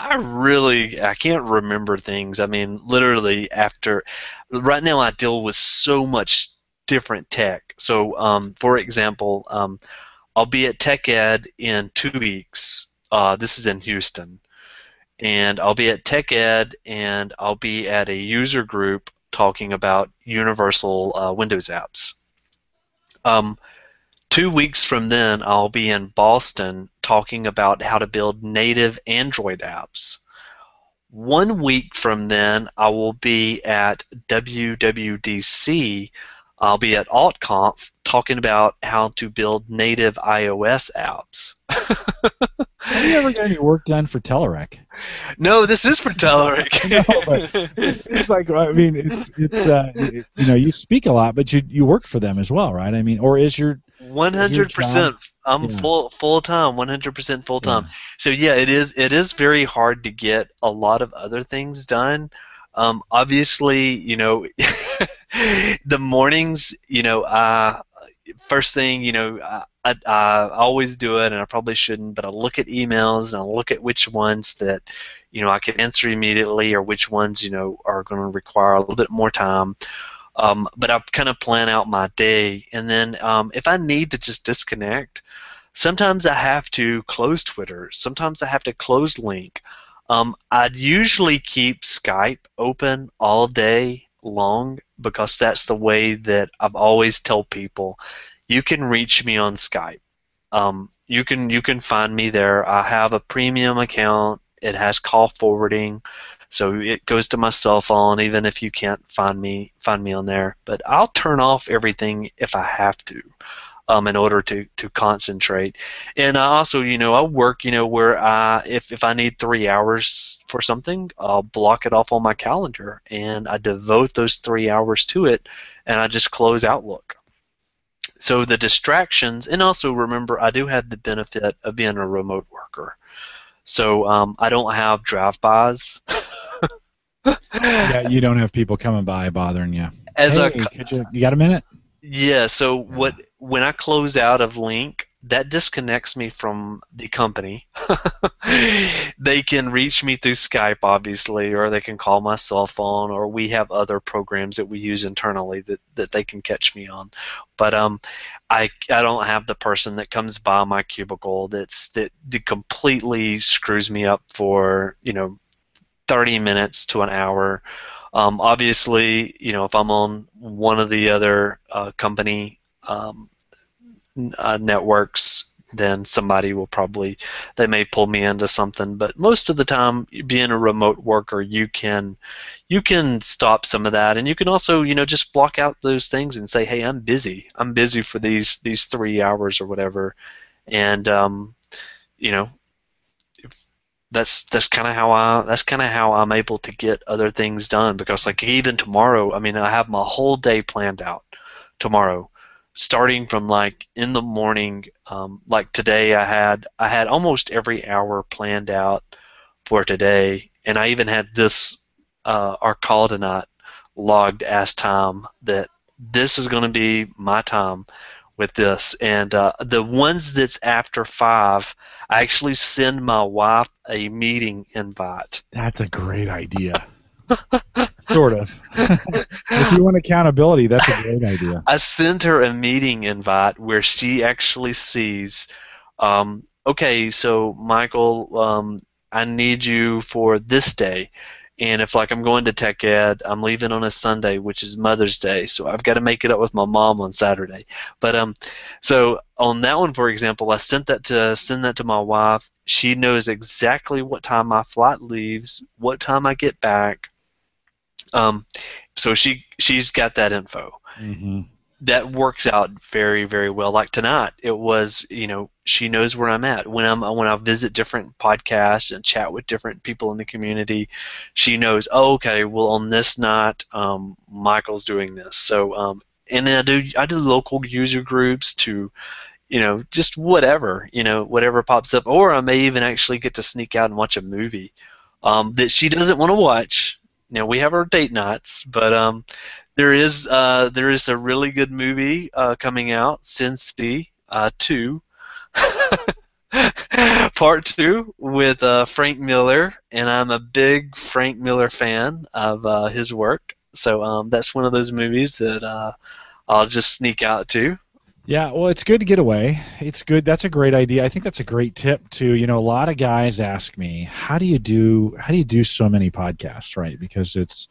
I really, I can't remember things. I mean, literally after, right now I deal with so much different tech. So, um, for example, um, I'll be at TechEd in two weeks. Uh, this is in Houston. And I'll be at TechEd, and I'll be at a user group talking about universal uh, Windows apps. Um, Two weeks from then, I'll be in Boston talking about how to build native Android apps. One week from then, I will be at W W D C. I'll be at AltConf talking about how to build native iOS apps. Have you ever got any work done for Telerik? No, this is for Telerik. No, but it's, it's like, I mean, it's it's uh, it, you know, you speak a lot, but you you work for them as well, right? I mean, or is your one hundred percent. I'm yeah. full full time. one hundred percent full time. Yeah. So yeah, it is. It is very hard to get a lot of other things done. Um, obviously, you know, the mornings. You know, uh, first thing. You know, I, I, I always do it, and I probably shouldn't. But I look at emails and I look at which ones that, you know, I can answer immediately, or which ones, you know, are going to require a little bit more time. Um, but I kind of plan out my day, and then um, if I need to just disconnect, sometimes I have to close Twitter. Sometimes I have to close Link. Um, I'd usually keep Skype open all day long because that's the way that I've always told people. You can reach me on Skype. Um, you can you can find me there. I have a premium account. It has call forwarding. So it goes to my cell phone, even if you can't find me find me on there. But I'll turn off everything if I have to, um, in order to, to concentrate. And I also, you know, I work, you know, where I if, if I need three hours for something, I'll block it off on my calendar and I devote those three hours to it, and I just close Outlook. So the distractions, and also remember, I do have the benefit of being a remote worker. So um, I don't have drive-bys. Yeah, you don't have people coming by bothering you. As hey, a, could you, you got a minute? Yeah. So what? When I close out of Link, that disconnects me from the company. They can reach me through Skype, obviously, or they can call my cell phone, or we have other programs that we use internally that, that they can catch me on. But um, I I don't have the person that comes by my cubicle that's that, that completely screws me up for, you know, thirty minutes to an hour. Um, obviously, you know, if I'm on one of the other uh, company um, uh, networks, then somebody will probably, they may pull me into something. But most of the time, being a remote worker, you can you can stop some of that, and you can also, you know, just block out those things and say, hey, I'm busy. I'm busy for these these three hours or whatever, and um, you know. That's that's kind of how I that's kind of how I'm able to get other things done, because like even tomorrow, I mean, I have my whole day planned out tomorrow, starting from like in the morning. Um, like today, I had I had almost every hour planned out for today, and I even had this uh, our call tonight logged as time that this is going to be my time with this, and uh, the ones that's after five, I actually send my wife a meeting invite. That's a great idea. Sort of. If you want accountability, that's a great idea. I sent her a meeting invite where she actually sees, um, okay, so Michael, um, I need you for this day. And if, like, I'm going to TechEd, I'm leaving on a Sunday, which is Mother's Day, so I've got to make it up with my mom on Saturday. But um, so on that one, for example, I sent that to send that to my wife. She knows exactly what time my flight leaves, what time I get back. Um, so she she's got that info. Mm-hmm. That works out very, very well. Like tonight, it was, you know, she knows where I'm at. When I'm when I visit different podcasts and chat with different people in the community, she knows, oh, okay, well, on this night, um, Michael's doing this. So, um, and then I do I do local user groups to, you know, just whatever, you know, whatever pops up. Or I may even actually get to sneak out and watch a movie um, that she doesn't want to watch. Now, we have our date nights, but um, there is uh, there is a really good movie uh, coming out, Sin City uh, two, Part two, with uh, Frank Miller, and I'm a big Frank Miller fan of uh, his work. So um, that's one of those movies that uh, I'll just sneak out to. Yeah, well, it's good to get away. It's good. That's a great idea. I think that's a great tip too. You know, a lot of guys ask me, "How do you do? How do you do so many podcasts?" Right? Because it's,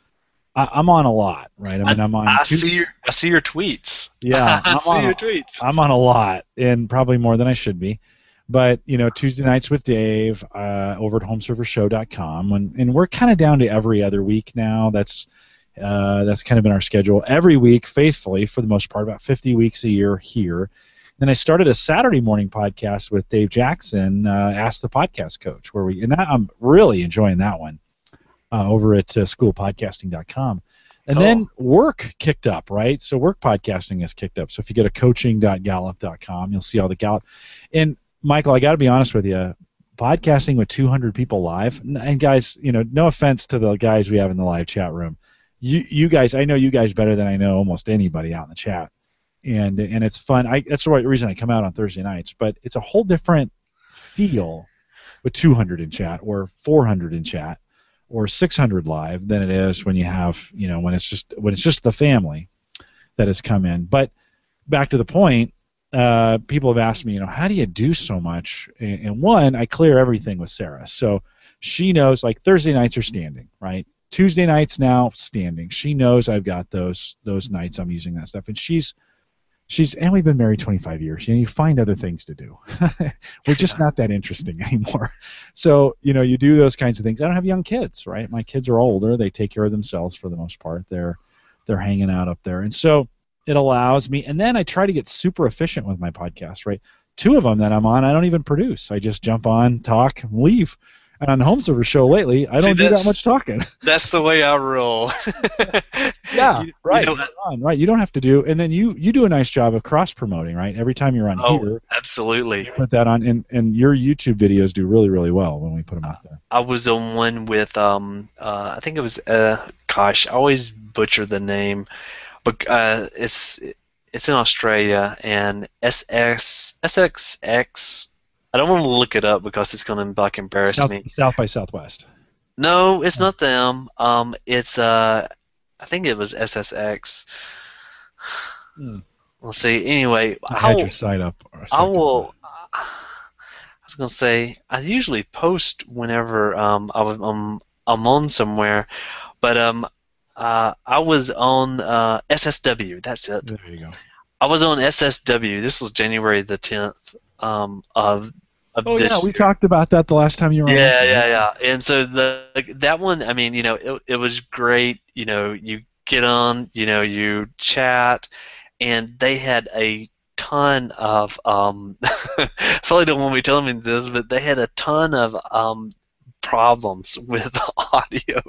I, I'm on a lot, right? I mean, I'm on. I two, see your, I see your tweets. Yeah, I I'm see on, your tweets. I'm on a lot, and probably more than I should be. But you know, Tuesday nights with Dave uh, over at home server show dot com, and and we're kind of down to every other week now. That's Uh, that's kind of been our schedule every week, faithfully, for the most part, about fifty weeks a year here. Then I started a Saturday morning podcast with Dave Jackson, uh, Ask the Podcast Coach, where we and that, I'm really enjoying that one uh, over at uh, school podcasting dot com. And oh. Then work kicked up, right? So work podcasting has kicked up. So if you go to coaching dot gallup dot com, you'll see all the Gallup. And Michael, I got to be honest with you. Podcasting with two hundred people live, and guys, you know, no offense to the guys we have in the live chat room. You, you guys, I know you guys better than I know almost anybody out in the chat, and and it's fun. I, that's the right reason I come out on Thursday nights. But it's a whole different feel with two hundred in chat, or four hundred in chat, or six hundred live than it is when you have, you know, when it's just when it's just the family that has come in. But back to the point, uh, people have asked me, you know, how do you do so much? And, and one, I clear everything with Sarah, so she knows. Like Thursday nights are standing, right? Tuesday nights now standing. She knows I've got those those nights I'm using that stuff, and she's she's and we've been married twenty-five years. You know, you find other things to do. We're just not that interesting anymore. So you know, you do those kinds of things. I don't have young kids, right? My kids are older. They take care of themselves for the most part. They're they're hanging out up there, and so it allows me. And then I try to get super efficient with my podcast, right? Two of them that I'm on, I don't even produce. I just jump on, talk, and leave. And on the Home Server Show lately, I don't See, do that much talking. That's the way I roll. Yeah, you, right. You know, on, right. You don't have to do, and then you you do a nice job of cross promoting, right? Every time you're on oh, here, absolutely. You put that on, and and your YouTube videos do really really well when we put them out there. I was on one with um uh, I think it was uh gosh I always butcher the name, but uh it's it's in Australia, and S X S X X. I don't want to look it up because it's going to like embarrass South, me. South by Southwest. No, it's not them. Um, it's uh, I think it was S S X. Hmm. Let's see. Anyway, I had your site up. I will. Uh, I was going to say I usually post whenever um I was um I'm on somewhere, but um uh I was on uh S S W. That's it. There you go. I was on S S W. This was January the tenth. Um, of, of oh yeah, year. We talked about that the last time you were on. Yeah, yeah, yeah. And so the like, that one, I mean, you know, it it was great. You know, you get on, you know, you chat, and they had a ton of. Um, I probably don't want me telling me this, but they had a ton of um, problems with audio,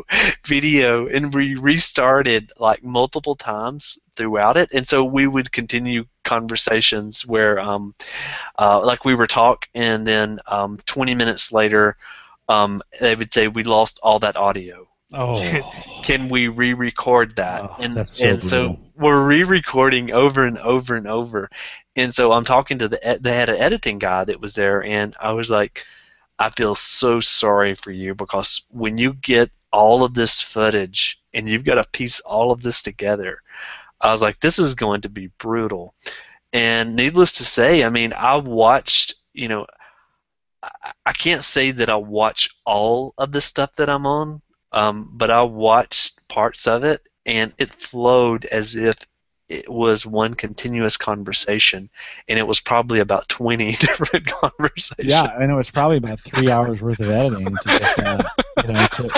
video, and we restarted like multiple times throughout it, and so we would continue conversations where um, uh, like we were talk, and then um, twenty minutes later um, they would say we lost all that audio. Oh. Can we re-record that? Oh, and that's so and brutal. So we're re-recording over and over and over, and so I'm talking to the they had an editing guy that was there, and I was like, I feel so sorry for you because when you get all of this footage and you've got to piece all of this together. I was like, this is going to be brutal. And needless to say, I mean, I watched, you know, I, I can't say that I watch all of the stuff that I'm on, um, but I watched parts of it, and it flowed as if it was one continuous conversation, and it was probably about twenty different conversations. Yeah, I know, it's probably about three hours worth of editing. To just, uh, you know, to,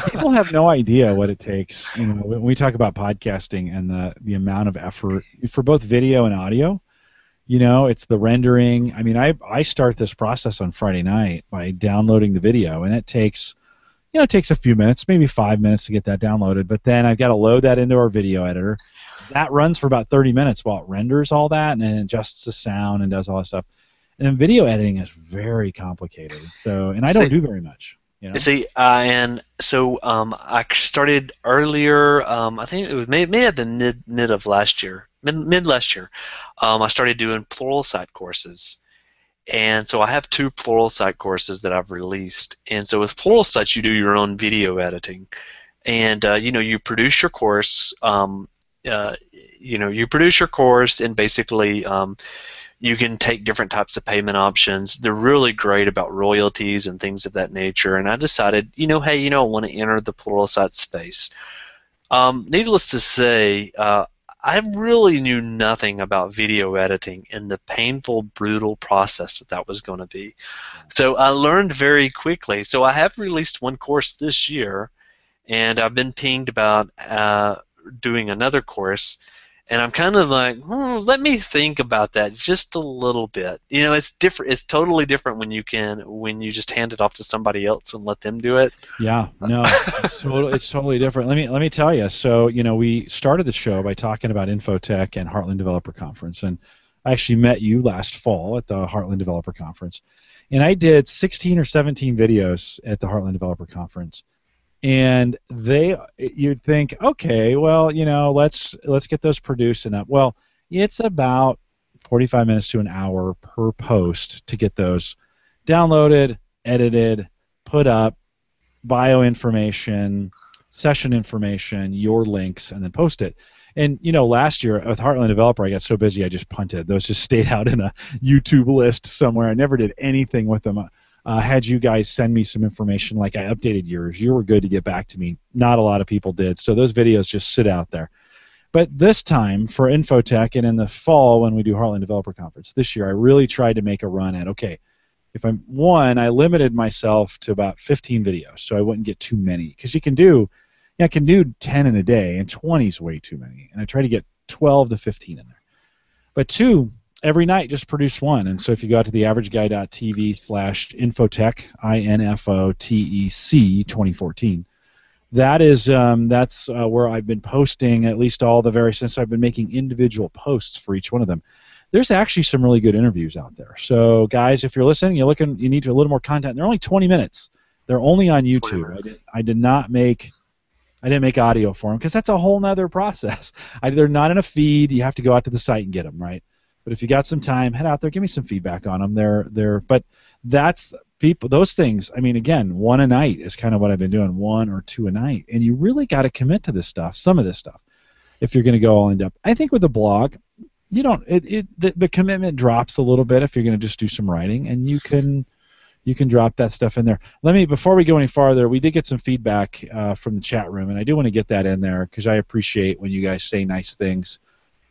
to, people have no idea what it takes. You know, when we talk about podcasting and the the amount of effort for both video and audio, you know, it's the rendering. I mean, I I start this process on Friday night by downloading the video, and it takes, you know, it takes a few minutes, maybe five minutes to get that downloaded. But then I've got to load that into our video editor. That runs for about thirty minutes while it renders all that and then adjusts the sound and does all that stuff. And then video editing is very complicated. So, and I don't see, do very much. You know? See, uh, and so um, I started earlier. Um, I think it was may may have been mid mid of last year, mid mid last year. Um, I started doing Pluralsight courses, and so I have two Pluralsight courses that I've released. And so with Pluralsight, you do your own video editing, and uh, you know, you produce your course. Um, Uh, you know, you produce your course, and basically um, you can take different types of payment options. They're really great about royalties and things of that nature. And I decided, you know, hey, you know, I want to enter the Pluralsight space. Um, needless to say, uh, I really knew nothing about video editing and the painful, brutal process that that was going to be. So I learned very quickly. So I have released one course this year, and I've been pinged about uh, doing another course, and I'm kind of like, hmm, let me think about that just a little bit. You know, it's different. It's totally different when you can, when you just hand it off to somebody else and let them do it. Yeah, no, it's totally, it's totally different. Let me let me tell you. So, you know, we started the show by talking about Infotech and Heartland Developer Conference, and I actually met you last fall at the Heartland Developer Conference, and I did sixteen or seventeen videos at the Heartland Developer Conference. And they, you'd think, okay, well, you know, let's let's get those produced and up. Well, it's about forty-five minutes to an hour per post to get those downloaded, edited, put up, bio information, session information, your links, and then post it. And, you know, last year with Heartland Developer, I got so busy I just punted. Those just stayed out in a YouTube list somewhere. I never did anything with them. Uh, had you guys send me some information, like I updated yours. You were good to get back to me. Not a lot of people did, so those videos just sit out there. But this time for Infotech and in the fall when we do Heartland Developer Conference this year, I really tried to make a run at, okay, if I'm one, I limited myself to about fifteen videos, so I wouldn't get too many. Because you can do, you know, I can do ten in a day, and twenty is way too many. And I try to get twelve to fifteen in there. But two, every night, just produce one. And so if you go out to the average guy dot t v slash infotech, I N F O T E C twenty fourteen, that is, um, that's uh, where I've been posting at least all the various, since I've been making individual posts for each one of them. There's actually some really good interviews out there. So guys, if you're listening, you're looking, you need to a little more content. They're only twenty minutes. They're only on YouTube. I did, I did not make... I didn't make audio for them because that's a whole nother process. I, they're not in a feed. You have to go out to the site and get them, right? But if you got some time, head out there, give me some feedback on them. They're, they're, but that's people, those things. I mean, again, one a night is kind of what I've been doing, one or two a night. And you really got to commit to this stuff, some of this stuff, if you're going to go all in depth. I think with the blog, you don't. It, it the, the commitment drops a little bit if you're going to just do some writing, and you can, you can drop that stuff in there. Let me, before we go any farther, we did get some feedback uh, from the chat room, and I do want to get that in there because I appreciate when you guys say nice things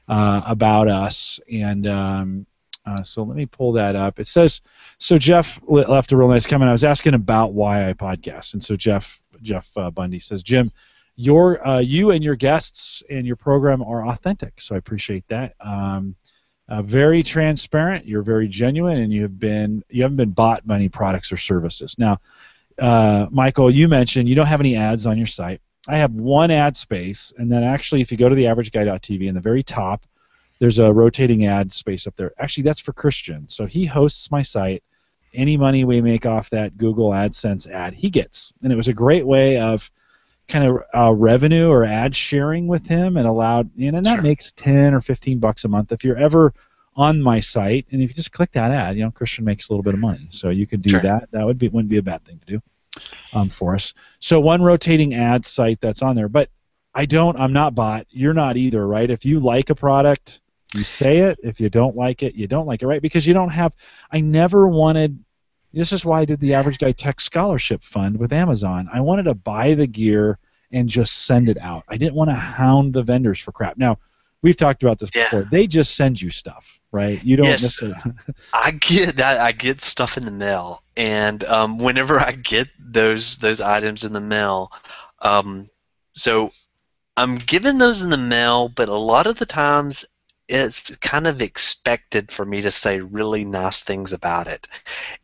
Uh, about us, and um, uh, so let me pull that up. It says, so Jeff left a real nice comment. I was asking about why I podcast, and so Jeff Jeff uh, Bundy says, Jim, your uh, you and your guests and your program are authentic, so I appreciate that. Um, uh, very transparent. You're very genuine, and you have been you haven't been bought by any products or services. Now, uh, Michael, you mentioned you don't have any ads on your site. I have one ad space, and then actually if you go to the average guy dot t v in the very top, there's a rotating ad space up there. Actually, that's for Christian. So he hosts my site. Any money we make off that Google AdSense ad, he gets. And it was a great way of kind of uh, revenue or ad sharing with him, and allowed, you know, and that sure. makes ten or fifteen bucks a month. If you're ever on my site, and if you just click that ad, you know, Christian makes a little bit of money. So you could do sure. that. That would be, wouldn't be a bad thing to do. um, for us. So one rotating ad site that's on there. But I don't, I'm not bought. You're not either, right? If you like a product, you say it. If you don't like it, you don't like it, right? Because you don't have, I never wanted, this is why I did the Average Guy Tech Scholarship Fund with Amazon. I wanted to buy the gear and just send it out. I didn't want to hound the vendors for crap. Now, we've talked about this yeah. before. They just send you stuff, right? You don't yes. miss it. I get that. I get stuff in the mail, and um, whenever I get those those items in the mail, um, so I'm given those in the mail. But a lot of the times, it's kind of expected for me to say really nice things about it,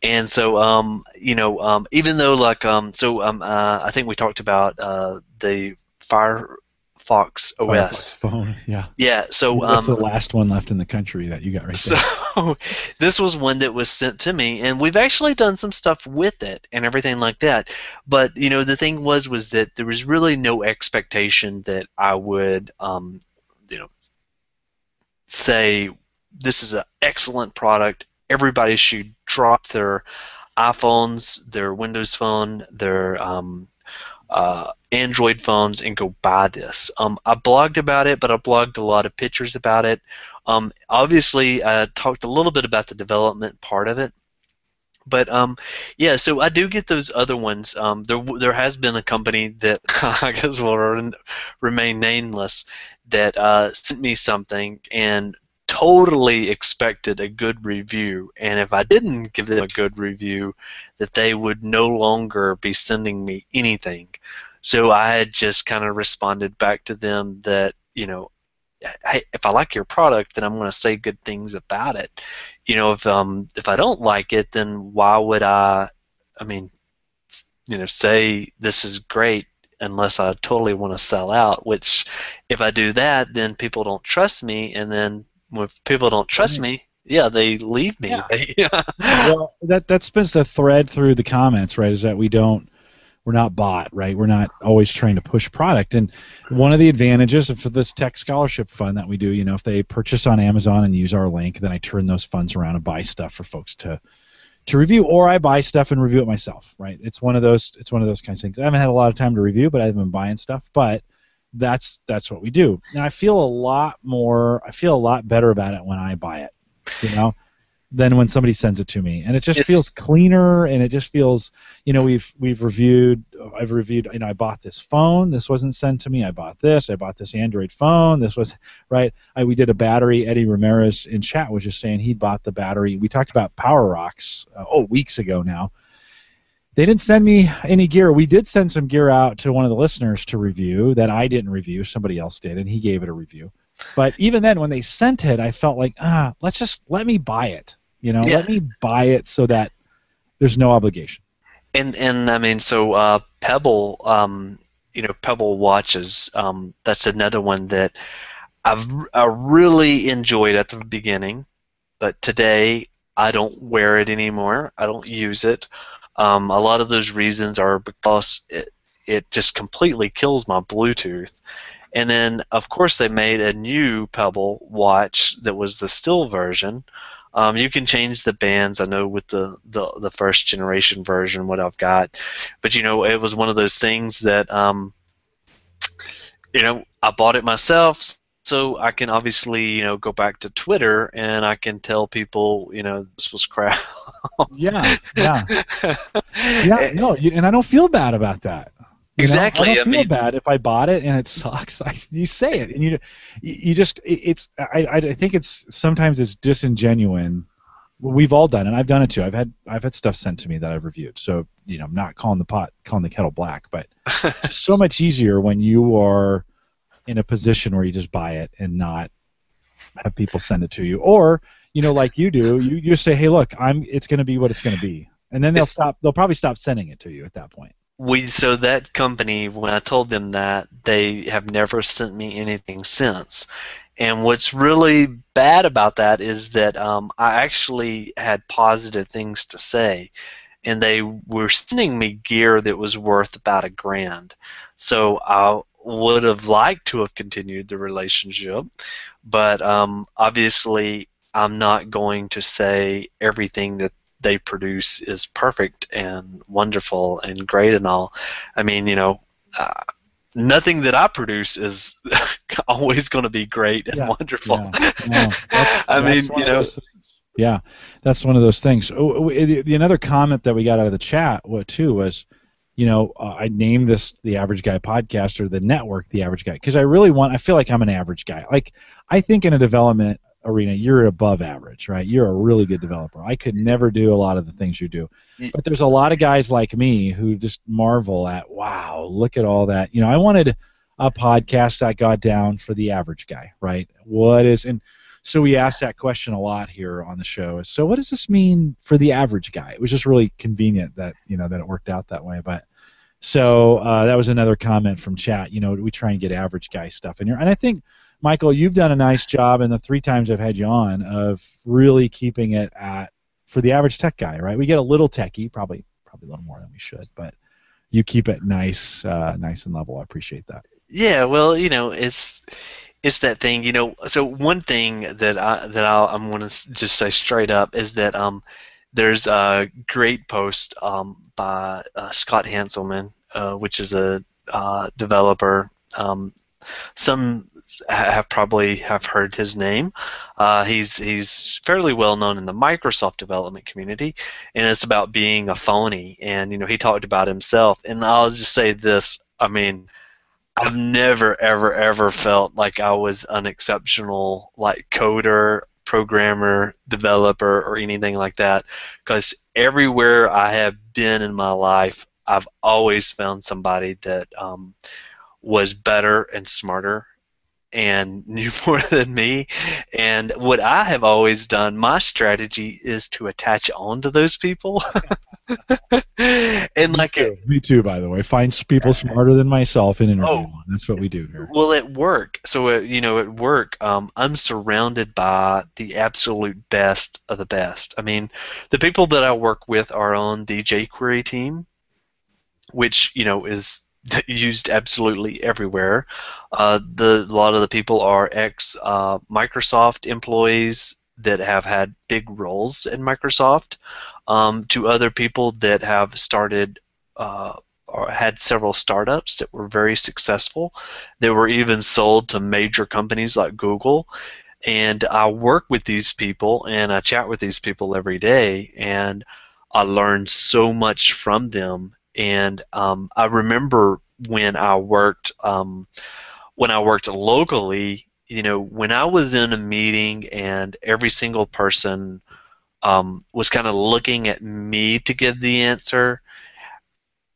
and so um, you know, um, even though like um, so um, uh, I think we talked about uh, the fire. Fox O S. Phone, yeah. Yeah. So that's um, the last one left in the country that you got right there. So this was one that was sent to me, and we've actually done some stuff with it and everything like that. But you know, the thing was was that there was really no expectation that I would, um, you know, say this is an excellent product. Everybody should drop their iPhones, their Windows Phone, their um, uh, Android phones and go buy this. Um, I blogged about it, but I blogged a lot of pictures about it. Um, obviously, I talked a little bit about the development part of it. But um, yeah, so I do get those other ones. Um, there, there has been a company that I guess will re- remain nameless that uh, sent me something and totally expected a good review, and if I didn't give them a good review, that they would no longer be sending me anything. So I had just kind of responded back to them that, you know, hey, if I like your product, then I'm going to say good things about it. You know, if um if I don't like it, then why would I? I mean, you know, say this is great. Unless I totally want to sell out, which if I do that, then people don't trust me, and then when people don't trust me, yeah, they leave me. Yeah. yeah. Well, that that's been the thread through the comments, right? Is that we don't, we're not bought, right? We're not always trying to push product. And one of the advantages of this tech scholarship fund that we do, you know, if they purchase on Amazon and use our link, then I turn those funds around and buy stuff for folks to. to review, or I buy stuff and review it myself, right? It's one of those. It's one of those kinds of things. I haven't had a lot of time to review, but I've been buying stuff. But that's that's what we do. Now I feel a lot more. I feel a lot better about it when I buy it, you know, than when somebody sends it to me. And it just yes. feels cleaner, and it just feels, you know, we've we've reviewed. I've reviewed. You know, I bought this phone. This wasn't sent to me. I bought this. I bought this Android phone. This was right. I, we did a battery. Eddie Ramirez in chat was just saying he bought the battery. We talked about Power Rocks. Uh, oh, weeks ago now. They didn't send me any gear. We did send some gear out to one of the listeners to review that I didn't review. Somebody else did, and he gave it a review. But even then, when they sent it, I felt like, ah, let's just, let me buy it. You know, yeah. let me buy it so that there's no obligation. And, and I mean, so uh, Pebble, um, you know, Pebble watches, um, that's another one that I've, I really enjoyed at the beginning, but today I don't wear it anymore. I don't use it. Um, a lot of those reasons are because it, it just completely kills my Bluetooth. And then, of course, they made a new Pebble watch that was the still version. Um, you can change the bands, I know, with the, the, the first generation version, what I've got. But, you know, it was one of those things that, um, you know, I bought it myself, so I can obviously, you know, go back to Twitter and I can tell people, you know, this was crap. yeah, yeah. Yeah, no, you, and I don't feel bad about that. You exactly. Know? I don't I feel mean, bad if I bought it and it sucks. I, you say it, and you, you just it's. I, I think it's sometimes it's disingenuous. We've all done, and I've done it too. I've had I've had stuff sent to me that I've reviewed. So you know, I'm not calling the pot, calling the kettle black, but it's so much easier when you are in a position where you just buy it and not have people send it to you, or you know, like you do, you you say, hey, look, I'm. It's going to be what it's going to be, and then they'll stop. They'll probably stop sending it to you at that point. We so that company, when I told them that, they have never sent me anything since. And what's really bad about that is that um, I actually had positive things to say, and they were sending me gear that was worth about a grand. So I would have liked to have continued the relationship, but um, obviously I'm not going to say everything that they produce is perfect and wonderful and great and all. I mean, you know, uh, nothing that I produce is always going to be great and yeah, wonderful. Yeah, no, that's, I that's mean, you know. Yeah, that's one of those things. Oh, the, the another comment that we got out of the chat, what too, was, you know, uh, I named this the Average Guy podcast, or the network the Average Guy, because I really want. I feel like I'm an average guy. Like, I think in a development arena, you're above average, right? You're a really good developer. I could never do a lot of the things you do, but there's a lot of guys like me who just marvel at, wow, look at all that. You know, I wanted a podcast that got down for the average guy, right? What is and So we asked that question a lot here on the show. So what does this mean for the average guy? It was just really convenient that, you know, that it worked out that way. But so uh, that was another comment from chat. You know, we try and get average guy stuff in here. And I think, Michael, you've done a nice job in the three times I've had you on of really keeping it at for the average tech guy, right? We get a little techie, probably probably a little more than we should, but you keep it nice, uh, nice and level. I appreciate that. Yeah, well, you know, it's. It's that thing, you know. So one thing that I that I'll, I'm going to just say straight up is that um, there's a great post um, by uh, Scott Hanselman, uh, which is a uh, developer. Um, some have probably have heard his name. Uh, he's he's fairly well known in the Microsoft development community, and it's about being a phony. And you know, he talked about himself. And I'll just say this. I mean, I've never, ever, ever felt like I was an exceptional like coder, programmer, developer, or anything like that, because everywhere I have been in my life, I've always found somebody that um, was better and smarter and knew more than me. And what I have always done, my strategy is to attach on to those people. And me like, too. A, me too. By the way, find people smarter than myself and interview them. Oh, that's what we do here. Well, at work, so uh, you know, at work, um, I'm surrounded by the absolute best of the best. I mean, the people that I work with are on the jQuery team, which you know is used absolutely everywhere. Uh, the a lot of the people are ex uh, Microsoft employees that have had big roles in Microsoft, um, to other people that have started uh, or had several startups that were very successful, that were even sold to major companies like Google. And I work with these people and I chat with these people every day, and I learn so much from them. And um, I remember when I worked um, when I worked locally, you know, when I was in a meeting and every single person um, was kind of looking at me to give the answer,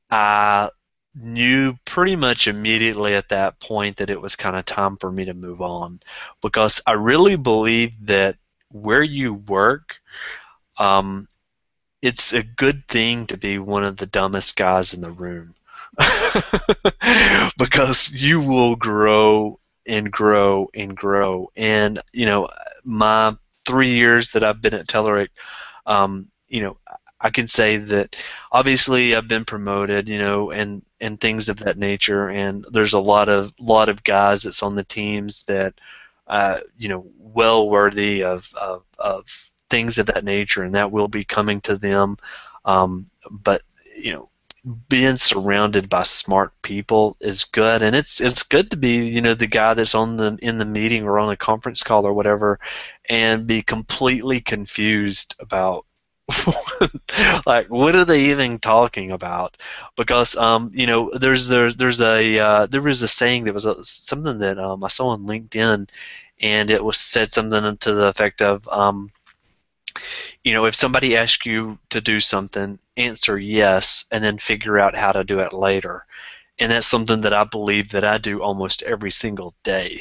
I knew pretty much immediately at that point that it was kind of time for me to move on, because I really believe that where you work, um, it's a good thing to be one of the dumbest guys in the room, because you will grow and grow and grow. And you know, my three years that I've been at Telerik, um, you know, I can say that obviously I've been promoted, you know, and and things of that nature. And there's a lot of lot of guys that's on the teams that, uh, you know, well worthy of of, of things of that nature, and that will be coming to them. Um, but you know, being surrounded by smart people is good, and it's it's good to be, you know, the guy that's on the in the meeting or on a conference call or whatever, and be completely confused about like what are they even talking about? Because um, you know, there's there's there's a uh, there was a saying that was a, something that um, I saw on LinkedIn, and it was said something to the effect of, Um, you know, if somebody asks you to do something, answer yes, and then figure out how to do it later. And that's something that I believe that I do almost every single day.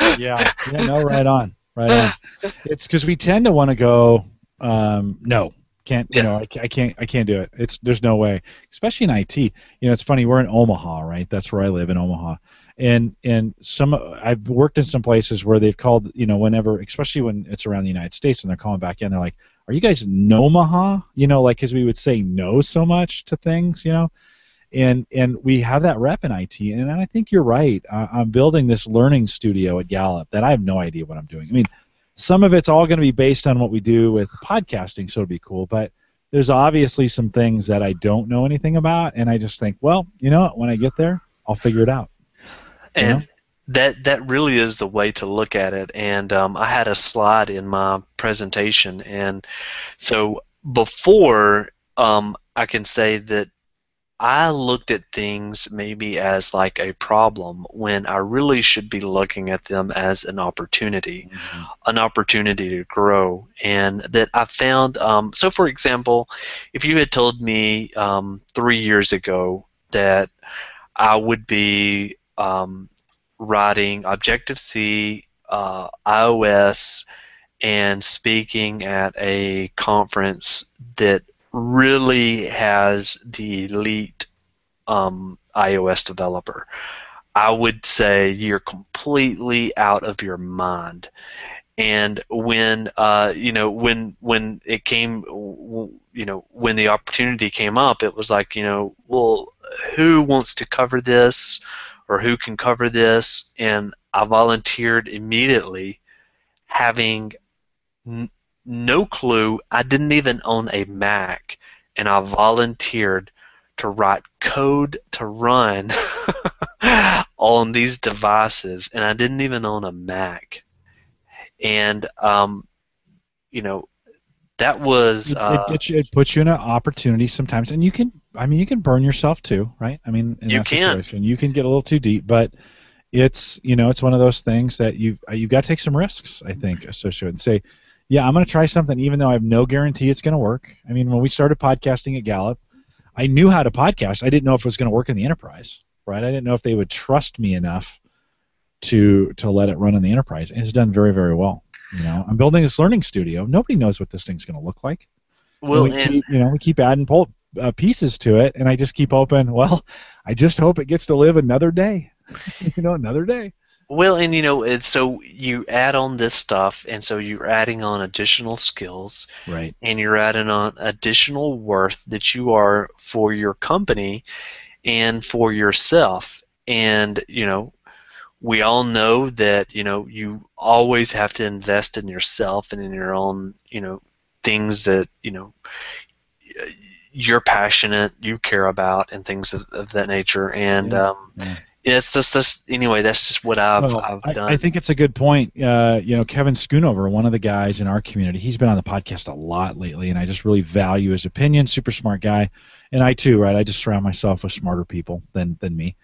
yeah. yeah, no, right on, right on. It's because we tend to want to go, um, no, can't, you yeah. know, I, I can't, I can't do it. It's there's no way, especially in I T. You know, it's funny. We're in Omaha, right? That's where I live, in Omaha. And and some I've worked in some places where they've called, you know, whenever, especially when it's around the United States, and they're calling back in, they're like, "Are you guys in Omaha?" You know, like, because we would say no so much to things, you know, and and we have that rep in I T. And I think you're right. I, I'm building this learning studio at Gallup that I have no idea what I'm doing. I mean, some of it's all going to be based on what we do with podcasting, so it'll be cool. But there's obviously some things that I don't know anything about, and I just think, well, you know what? When I get there, I'll figure it out. And you know? that that really is the way to look at it. And um, I had a slide in my presentation, and so before um, I can say that I looked at things maybe as like a problem when I really should be looking at them as an opportunity, mm-hmm. an opportunity to grow. And that I found, um, so for example, if you had told me um, three years ago that I would be um, writing Objective-C, uh, iOS, and speaking at a conference that really has the elite um, iOS developer, I would say you're completely out of your mind. And when uh, you know, when when it came, you know, when the opportunity came up, it was like, you know, well, who wants to cover this, or who can cover this? And I volunteered immediately, having N No clue. I didn't even own a Mac, and I volunteered to write code to run on these devices, and I didn't even own a Mac. And um, you know, that was uh, it, it, it puts you in an opportunity sometimes, and you can. I mean, you can burn yourself too, right? I mean, in you that can. Situation, you can get a little too deep, but it's you know, it's one of those things that you've you've got to take some risks, I think, associated, and say, yeah, I'm going to try something even though I have no guarantee it's going to work. I mean, when we started podcasting at Gallup, I knew how to podcast. I didn't know if it was going to work in the enterprise, right? I didn't know if they would trust me enough to to let it run in the enterprise. And it's done very, very well. You know, I'm building this learning studio. Nobody knows what this thing's going to look like. Well, and we and keep, you know, we keep adding pol uh, pieces to it, and I just keep hoping, well, I just hope it gets to live another day, you know, another day. Well, and you know, it's, so you add on this stuff, and so you're adding on additional skills, right? And you're adding on additional worth that you are for your company and for yourself. And you know, we all know that you know you always have to invest in yourself and in your own you know things that you know you're passionate, you care about, and things of, of that nature. And yeah. Um, yeah. It's just this, anyway, that's just what I've, well, I've done. I, I think it's a good point. Uh, you know, Kevin Schoonover, one of the guys in our community, he's been on the podcast a lot lately, and I just really value his opinion. Super smart guy. And I too, right? I just surround myself with smarter people than, than me.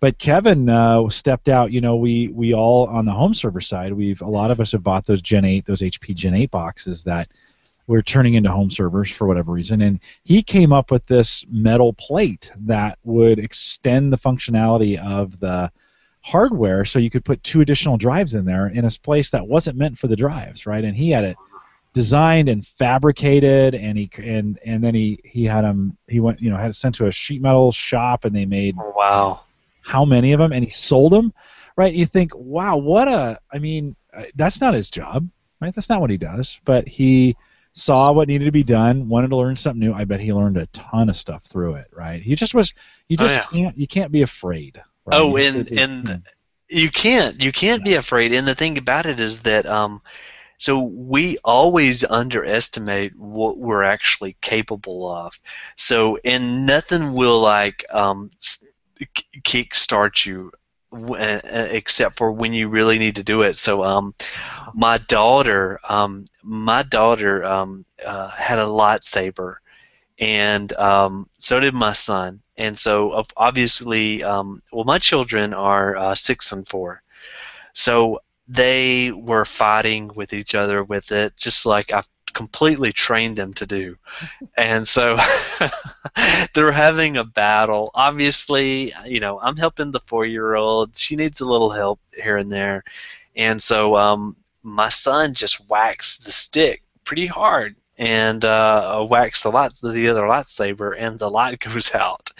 But Kevin uh, stepped out. You know, we, we all, on the home server side, we've a lot of us have bought those Gen eight, those H P Gen eight boxes that we're turning into home servers for whatever reason, and he came up with this metal plate that would extend the functionality of the hardware, so you could put two additional drives in there in a place that wasn't meant for the drives, right? And he had it designed and fabricated, and he and and then he he had them. He went, you know, had it sent to a sheet metal shop, and they made oh, wow, how many of them? And he sold them, right? You think, wow, what a, I mean, that's not his job, right? That's not what he does, but he saw what needed to be done, wanted to learn something new. I bet he learned a ton of stuff through it, right? He just was, you just oh, yeah. can't, you can't be afraid. Right? Oh, you and, be, and hmm. you can't, you can't yeah. be afraid. And the thing about it is that, um, so we always underestimate what we're actually capable of. So, and nothing will like um, kickstart you except for when you really need to do it. So um, my daughter, um, my daughter um, uh, had a lightsaber, and um, so did my son. And so obviously, um, well, my children are uh, six and four, so they were fighting with each other with it, just like I completely trained them to do. And so they're having a battle. Obviously, you know, I'm helping the four-year-old. She needs a little help here and there. And so um, my son just whacks the stick pretty hard and uh, whacks the, light, the other lightsaber, and the light goes out.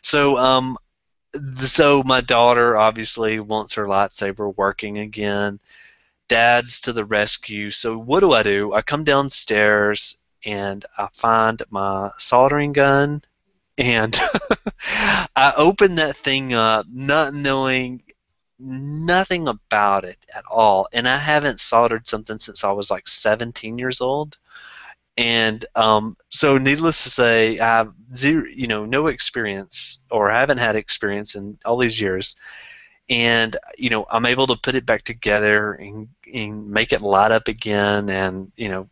So um, so my daughter obviously wants her lightsaber working again. Dad's to the rescue. So what do I do? I come downstairs, and I find my soldering gun, and I open that thing up, not knowing nothing about it at all. And I haven't soldered something since I was like seventeen years old. And um, so, needless to say, I have zero, you know, no experience, or haven't had experience in all these years. And you know, I'm able to put it back together and, and make it light up again, and you know,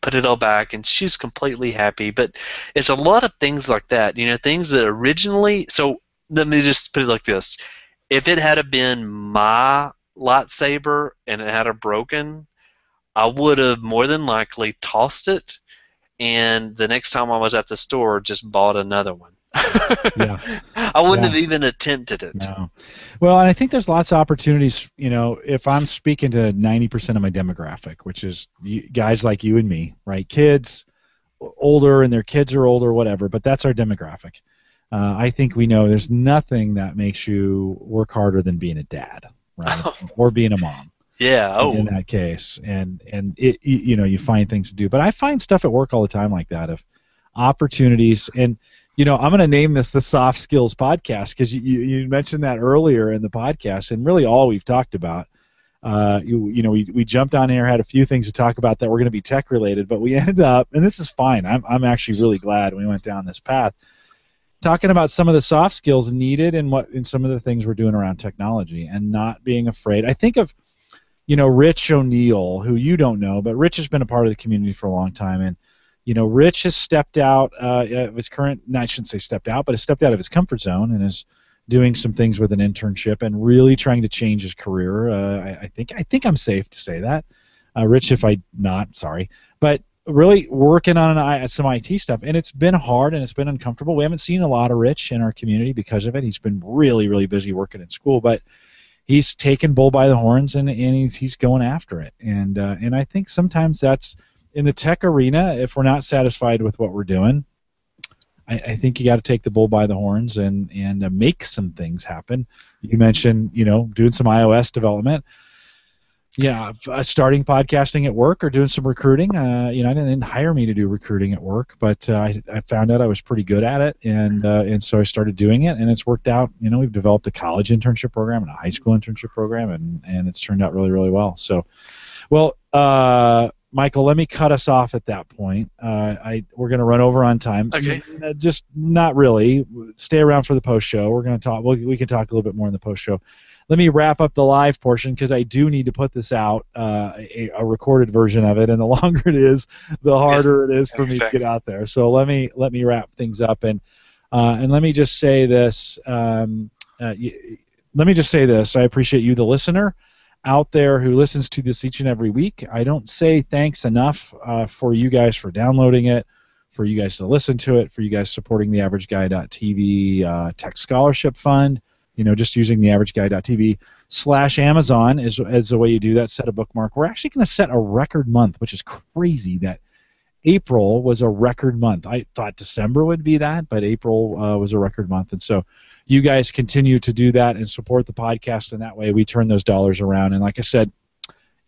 put it all back. And she's completely happy. But it's a lot of things like that, you know, things that originally. So let me just put it like this: if it had been my lightsaber and it had broken, I would have more than likely tossed it, and the next time I was at the store, just bought another one. Yeah. I wouldn't yeah. have even attempted it. No. Well, and I think there's lots of opportunities, you know, if I'm speaking to ninety percent of my demographic, which is guys like you and me, right? Kids, older, and their kids are older, whatever, but that's our demographic. Uh, I think we know there's nothing that makes you work harder than being a dad, right? Oh. Or being a mom. Yeah. Oh. In that case, and and it, you know, you find things to do. But I find stuff at work all the time like that, of opportunities. And you know, I'm going to name this the Soft Skills Podcast, because you, you you mentioned that earlier in the podcast, and really all we've talked about. Uh, you you know, we we jumped on here, had a few things to talk about that were going to be tech related, but we ended up, and this is fine. I'm I'm actually really glad we went down this path, talking about some of the soft skills needed and what in some of the things we're doing around technology, and not being afraid. I think of, you know, Rich O'Neill, who you don't know, but Rich has been a part of the community for a long time, and you know, Rich has stepped out uh, of his current, no, I shouldn't say stepped out, but has stepped out of his comfort zone and is doing some things with an internship and really trying to change his career. Uh, I, I think I think I'm safe to say that, uh, Rich. If I not, sorry, but really working on an, some I T stuff, and it's been hard and it's been uncomfortable. We haven't seen a lot of Rich in our community because of it. He's been really, really busy working in school, but he's taken bull by the horns, and, and he's, he's going after it. And uh, and I think sometimes that's, in the tech arena, if we're not satisfied with what we're doing, I, I think you got to take the bull by the horns and, and uh, make some things happen. You mentioned, you know, doing some iOS development. Yeah, uh, starting podcasting at work, or doing some recruiting. Uh, you know, I didn't hire me to do recruiting at work, but uh, I, I found out I was pretty good at it, and uh, and so I started doing it, and it's worked out. You know, we've developed a college internship program and a high school internship program, and, and it's turned out really, really well. So, well, uh, Michael, let me cut us off at that point. Uh, I we're going to run over on time. Okay. Uh, just not really. Stay around for the post show. We're going to talk. We'll, we can talk a little bit more in the post show. Let me wrap up the live portion, because I do need to put this out, uh, a, a recorded version of it, and the longer it is, the harder it is for me to get out there. So let me let me wrap things up, and uh, and let me just say this. Um, uh, y let me just say this. I appreciate you, the listener, out there who listens to this each and every week. I don't say thanks enough uh, for you guys for downloading it, for you guys to listen to it, for you guys supporting the average guy dot T V uh, Tech Scholarship Fund. You know, just using the average guy dot T V slash Amazon is, is the way you do that. Set a bookmark. We're actually going to set a record month, which is crazy that April was a record month. I thought December would be that, but April uh, was a record month. And so you guys continue to do that and support the podcast, and that way we turn those dollars around. And like I said,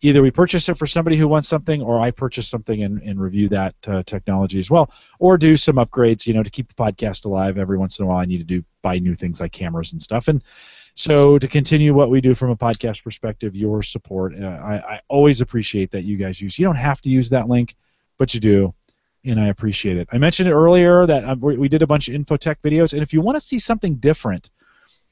either we purchase it for somebody who wants something, or I purchase something and, and review that uh, technology as well, or do some upgrades, you know, to keep the podcast alive. Every once in a while I need to do buy new things like cameras and stuff. And so to continue what we do from a podcast perspective, your support, uh, I, I always appreciate that you guys use. You don't have to use that link, but you do, and I appreciate it. I mentioned it earlier that um, we did a bunch of InfoTech videos, and if you want to see something different,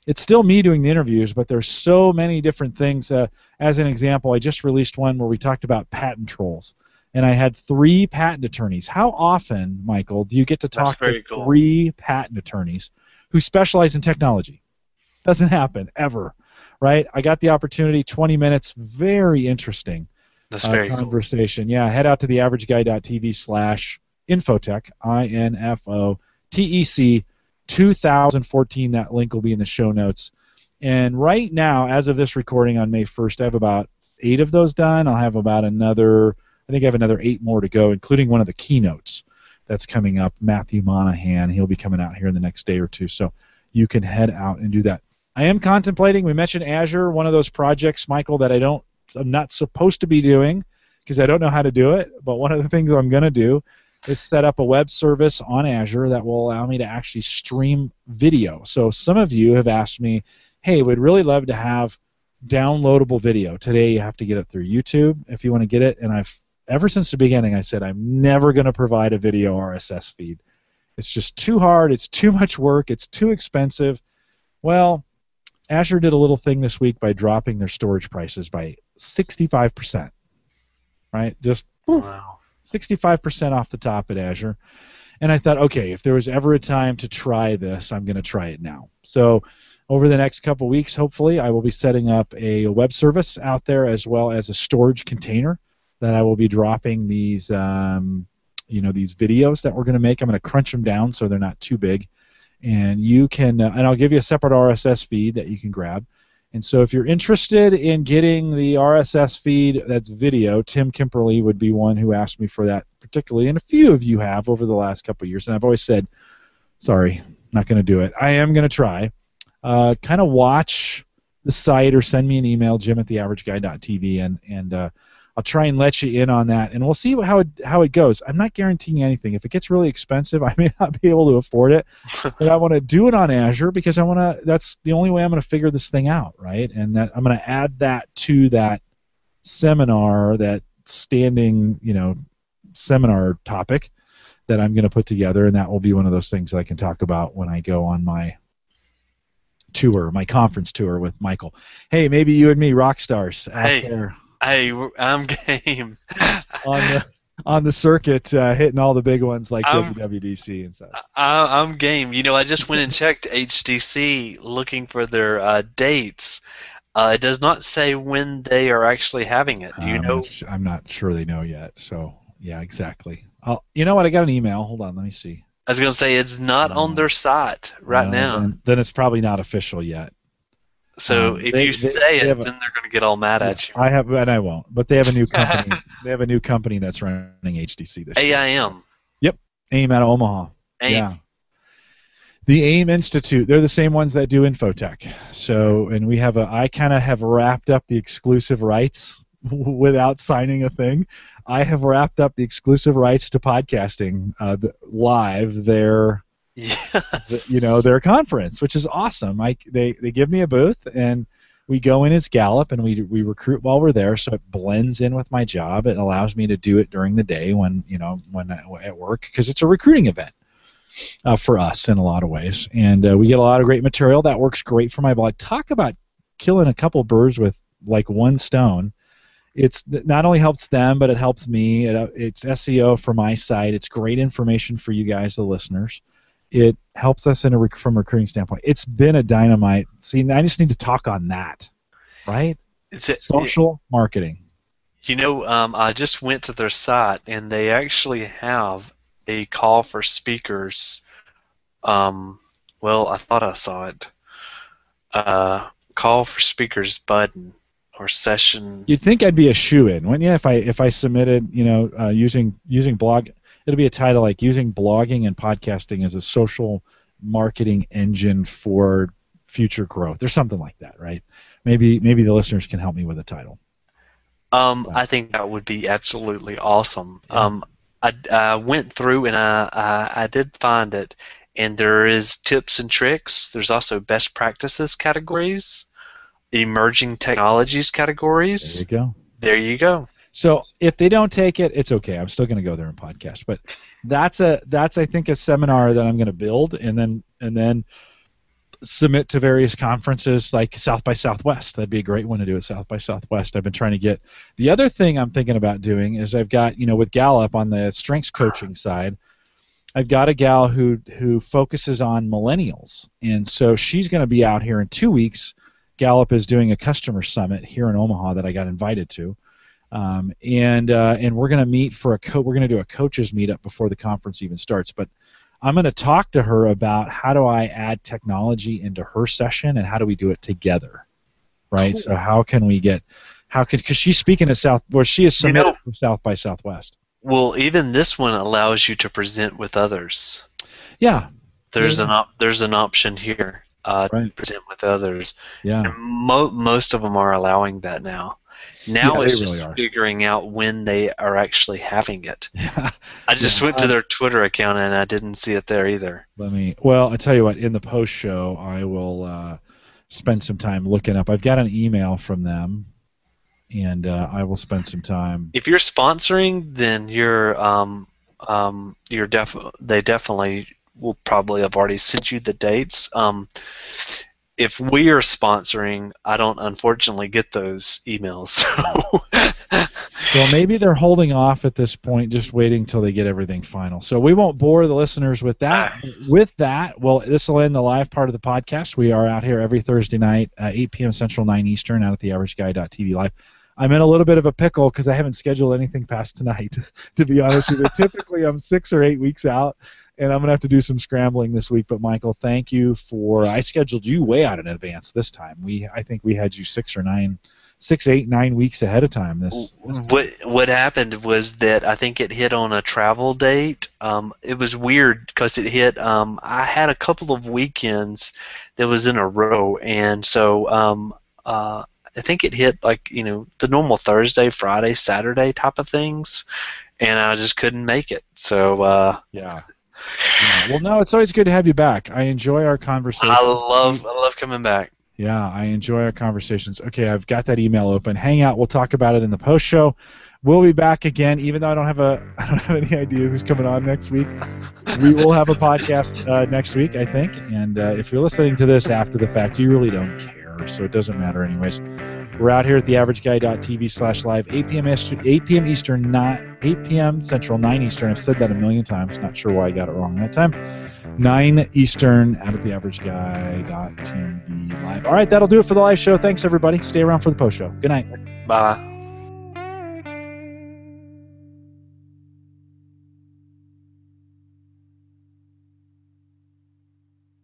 it's still me doing the interviews, but there's so many different things. Uh, as an example, I just released one where we talked about patent trolls, and I had three patent attorneys. How often, Michael, do you get to talk to cool. three patent attorneys who specialize in technology? Doesn't happen, ever, right? I got the opportunity, twenty minutes, very interesting That's uh, very conversation. Cool. Yeah, head out to the average guy dot T V slash infotech, I N F O T E C, two thousand fourteen. That link will be in the show notes. And right now, as of this recording on May first, I have about eight of those done. I'll have about another, I think I have another eight more to go, including one of the keynotes that's coming up, Matthew Monahan. He'll be coming out here in the next day or two, so you can head out and do that. I am contemplating, we mentioned Azure, one of those projects, Michael, that I don't, I'm not supposed to be doing because I don't know how to do it, but one of the things I'm going to do is set up a web service on Azure that will allow me to actually stream video. So some of you have asked me, hey, we'd really love to have downloadable video. Today you have to get it through YouTube if you want to get it, and I've ever since the beginning I said I'm never going to provide a video R S S feed. It's just too hard, it's too much work, it's too expensive. Well, Azure did a little thing this week by dropping their storage prices by sixty-five percent. Right? Just whew, wow. sixty-five percent off the top at Azure. And I thought, okay, if there was ever a time to try this, I'm going to try it now. So over the next couple weeks, hopefully, I will be setting up a web service out there as well as a storage container that I will be dropping these, um, you know, these videos that we're going to make. I'm going to crunch them down so they're not too big. And you can, uh, and I'll give you a separate R S S feed that you can grab. And so if you're interested in getting the R S S feed that's video, Tim Kimperly would be one who asked me for that particularly, and a few of you have over the last couple of years, and I've always said, sorry, not going to do it. I am going to try. Uh, kind of watch the site or send me an email, jim at the average guy dot t v, and, and uh, I'll try and let you in on that, and we'll see how it, how it goes. I'm not guaranteeing anything. If it gets really expensive, I may not be able to afford it, but I want to do it on Azure because I want to. That's the only way I'm going to figure this thing out, right? And that, I'm going to add that to that seminar, that standing, you know, seminar topic that I'm going to put together, and that will be one of those things that I can talk about when I go on my tour, my conference tour with Michael. Hey, maybe you and me, rock stars out hey. there. Hey, I'm game. on the on the circuit, uh, hitting all the big ones like I'm, W W D C and stuff. I, I'm game. You know, I just went and checked H D C looking for their uh, dates. Uh, it does not say when they are actually having it. Do you um, know? I'm not sure they know yet. So yeah, exactly. I'll, you know what? I got an email. Hold on, let me see. I was gonna say it's not um, on their site right no, now. Then, then it's probably not official yet. So um, if they, you they, say they it, a, then they're going to get all mad yeah, at you. I have, and I won't. But they have a new company. They have a new company that's running H D C this year. A I M. Yep, A I M out of Omaha. AIM. Yeah. The A I M Institute. They're the same ones that do Infotech. So, and we have a. I kind of have wrapped up the exclusive rights without signing a thing. I have wrapped up the exclusive rights to podcasting uh, live there. Yes. You know, their conference, which is awesome. I, they they give me a booth, and we go in as Gallup, and we we recruit while we're there, so it blends in with my job. It allows me to do it during the day when you know when I, at work, because it's a recruiting event uh, for us in a lot of ways, and uh, we get a lot of great material that works great for my blog. Talk about killing a couple birds with like one stone. It's not only helps them, but it helps me. It, it's S E O for my site. It's great information for you guys, the listeners. It helps us in a rec from a recruiting standpoint. It's been a dynamite. See, I just need to talk on that, right? It's a, Social it, marketing. You know, um, I just went to their site, and they actually have a call for speakers. Um, well, I thought I saw it. Uh, call for speakers button or session. You'd think I'd be a shoe-in, wouldn't you? If I if I submitted, you know, uh, using using blog. It'll be a title like using blogging and podcasting as a social marketing engine for future growth, or something like that, right? Maybe maybe the listeners can help me with a title. Um, so. I think that would be absolutely awesome. Yeah. Um, I, I went through and I, I I did find it, and there is tips and tricks. There's also best practices categories, emerging technologies categories. There you go. There you go. So if they don't take it, it's okay. I'm still going to go there and podcast. But that's a that's I think a seminar that I'm going to build and then and then submit to various conferences like South by Southwest. That'd be a great one to do at South by Southwest. I've been trying to get the other thing I'm thinking about doing is I've got you know with Gallup on the strengths coaching side, I've got a gal who who focuses on millennials, and so she's going to be out here in two weeks. Gallup is doing a customer summit here in Omaha that I got invited to. Um, and uh, and we're gonna meet for a co we're gonna do a coaches meetup before the conference even starts. But I'm gonna talk to her about how do I add technology into her session and how do we do it together, right? Cool. So how can we get how can because she's speaking at South where well, she is submitted you know, from South by Southwest. Well, even this one allows you to present with others. Yeah, there's yeah. an op there's an option here uh, right. to present with others. Yeah, and mo most of them are allowing that now. Now yeah, it's just really figuring out when they are actually having it. Yeah. I just yeah. went to their Twitter account and I didn't see it there either. Let me. Well, I tell you what. In the post show, I will uh, spend some time looking up. I've got an email from them, and uh, I will spend some time. If you're sponsoring, then you're um, um, you're def they definitely will probably have already sent you the dates. Um, if we are sponsoring, I don't unfortunately get those emails. So. Well, maybe they're holding off at this point, just waiting till they get everything final. So we won't bore the listeners with that. With that, well, this will end the live part of the podcast. We are out here every Thursday night, uh, eight p m Central, nine Eastern, out at the average guy dot t v live. I'm in a little bit of a pickle because I haven't scheduled anything past tonight, to be honest with you. Typically, I'm six or eight weeks out, and I'm going to have to do some scrambling this week. But, Michael, thank you for – I scheduled you way out in advance this time. We I think we had you six or nine – Six, eight, nine weeks ahead of time. This, this time. What what happened was that I think it hit on a travel date. Um, it was weird because it hit. Um, I had a couple of weekends that was in a row, and so um, uh, I think it hit like you know the normal Thursday, Friday, Saturday type of things, and I just couldn't make it. So uh, yeah. yeah. Well, no, it's always good to have you back. I enjoy our conversation. I love I love coming back. Yeah, I enjoy our conversations. Okay, I've got that email open. Hang out. We'll talk about it in the post show. We'll be back again, even though I don't have a, I don't have any idea who's coming on next week. We will have a podcast uh, next week, I think. And uh, if you're listening to this after the fact, you really don't care, so it doesn't matter anyways. We're out here at the average guy dot t v slash live, eight p m Eastern, not eight p m Central, nine Eastern. I've said that a million times. Not sure why I got it wrong that time. nine Eastern out at the average guy dot t v live. All right, that'll do it for the live show. Thanks, everybody. Stay around for the post show. Good night. Bye.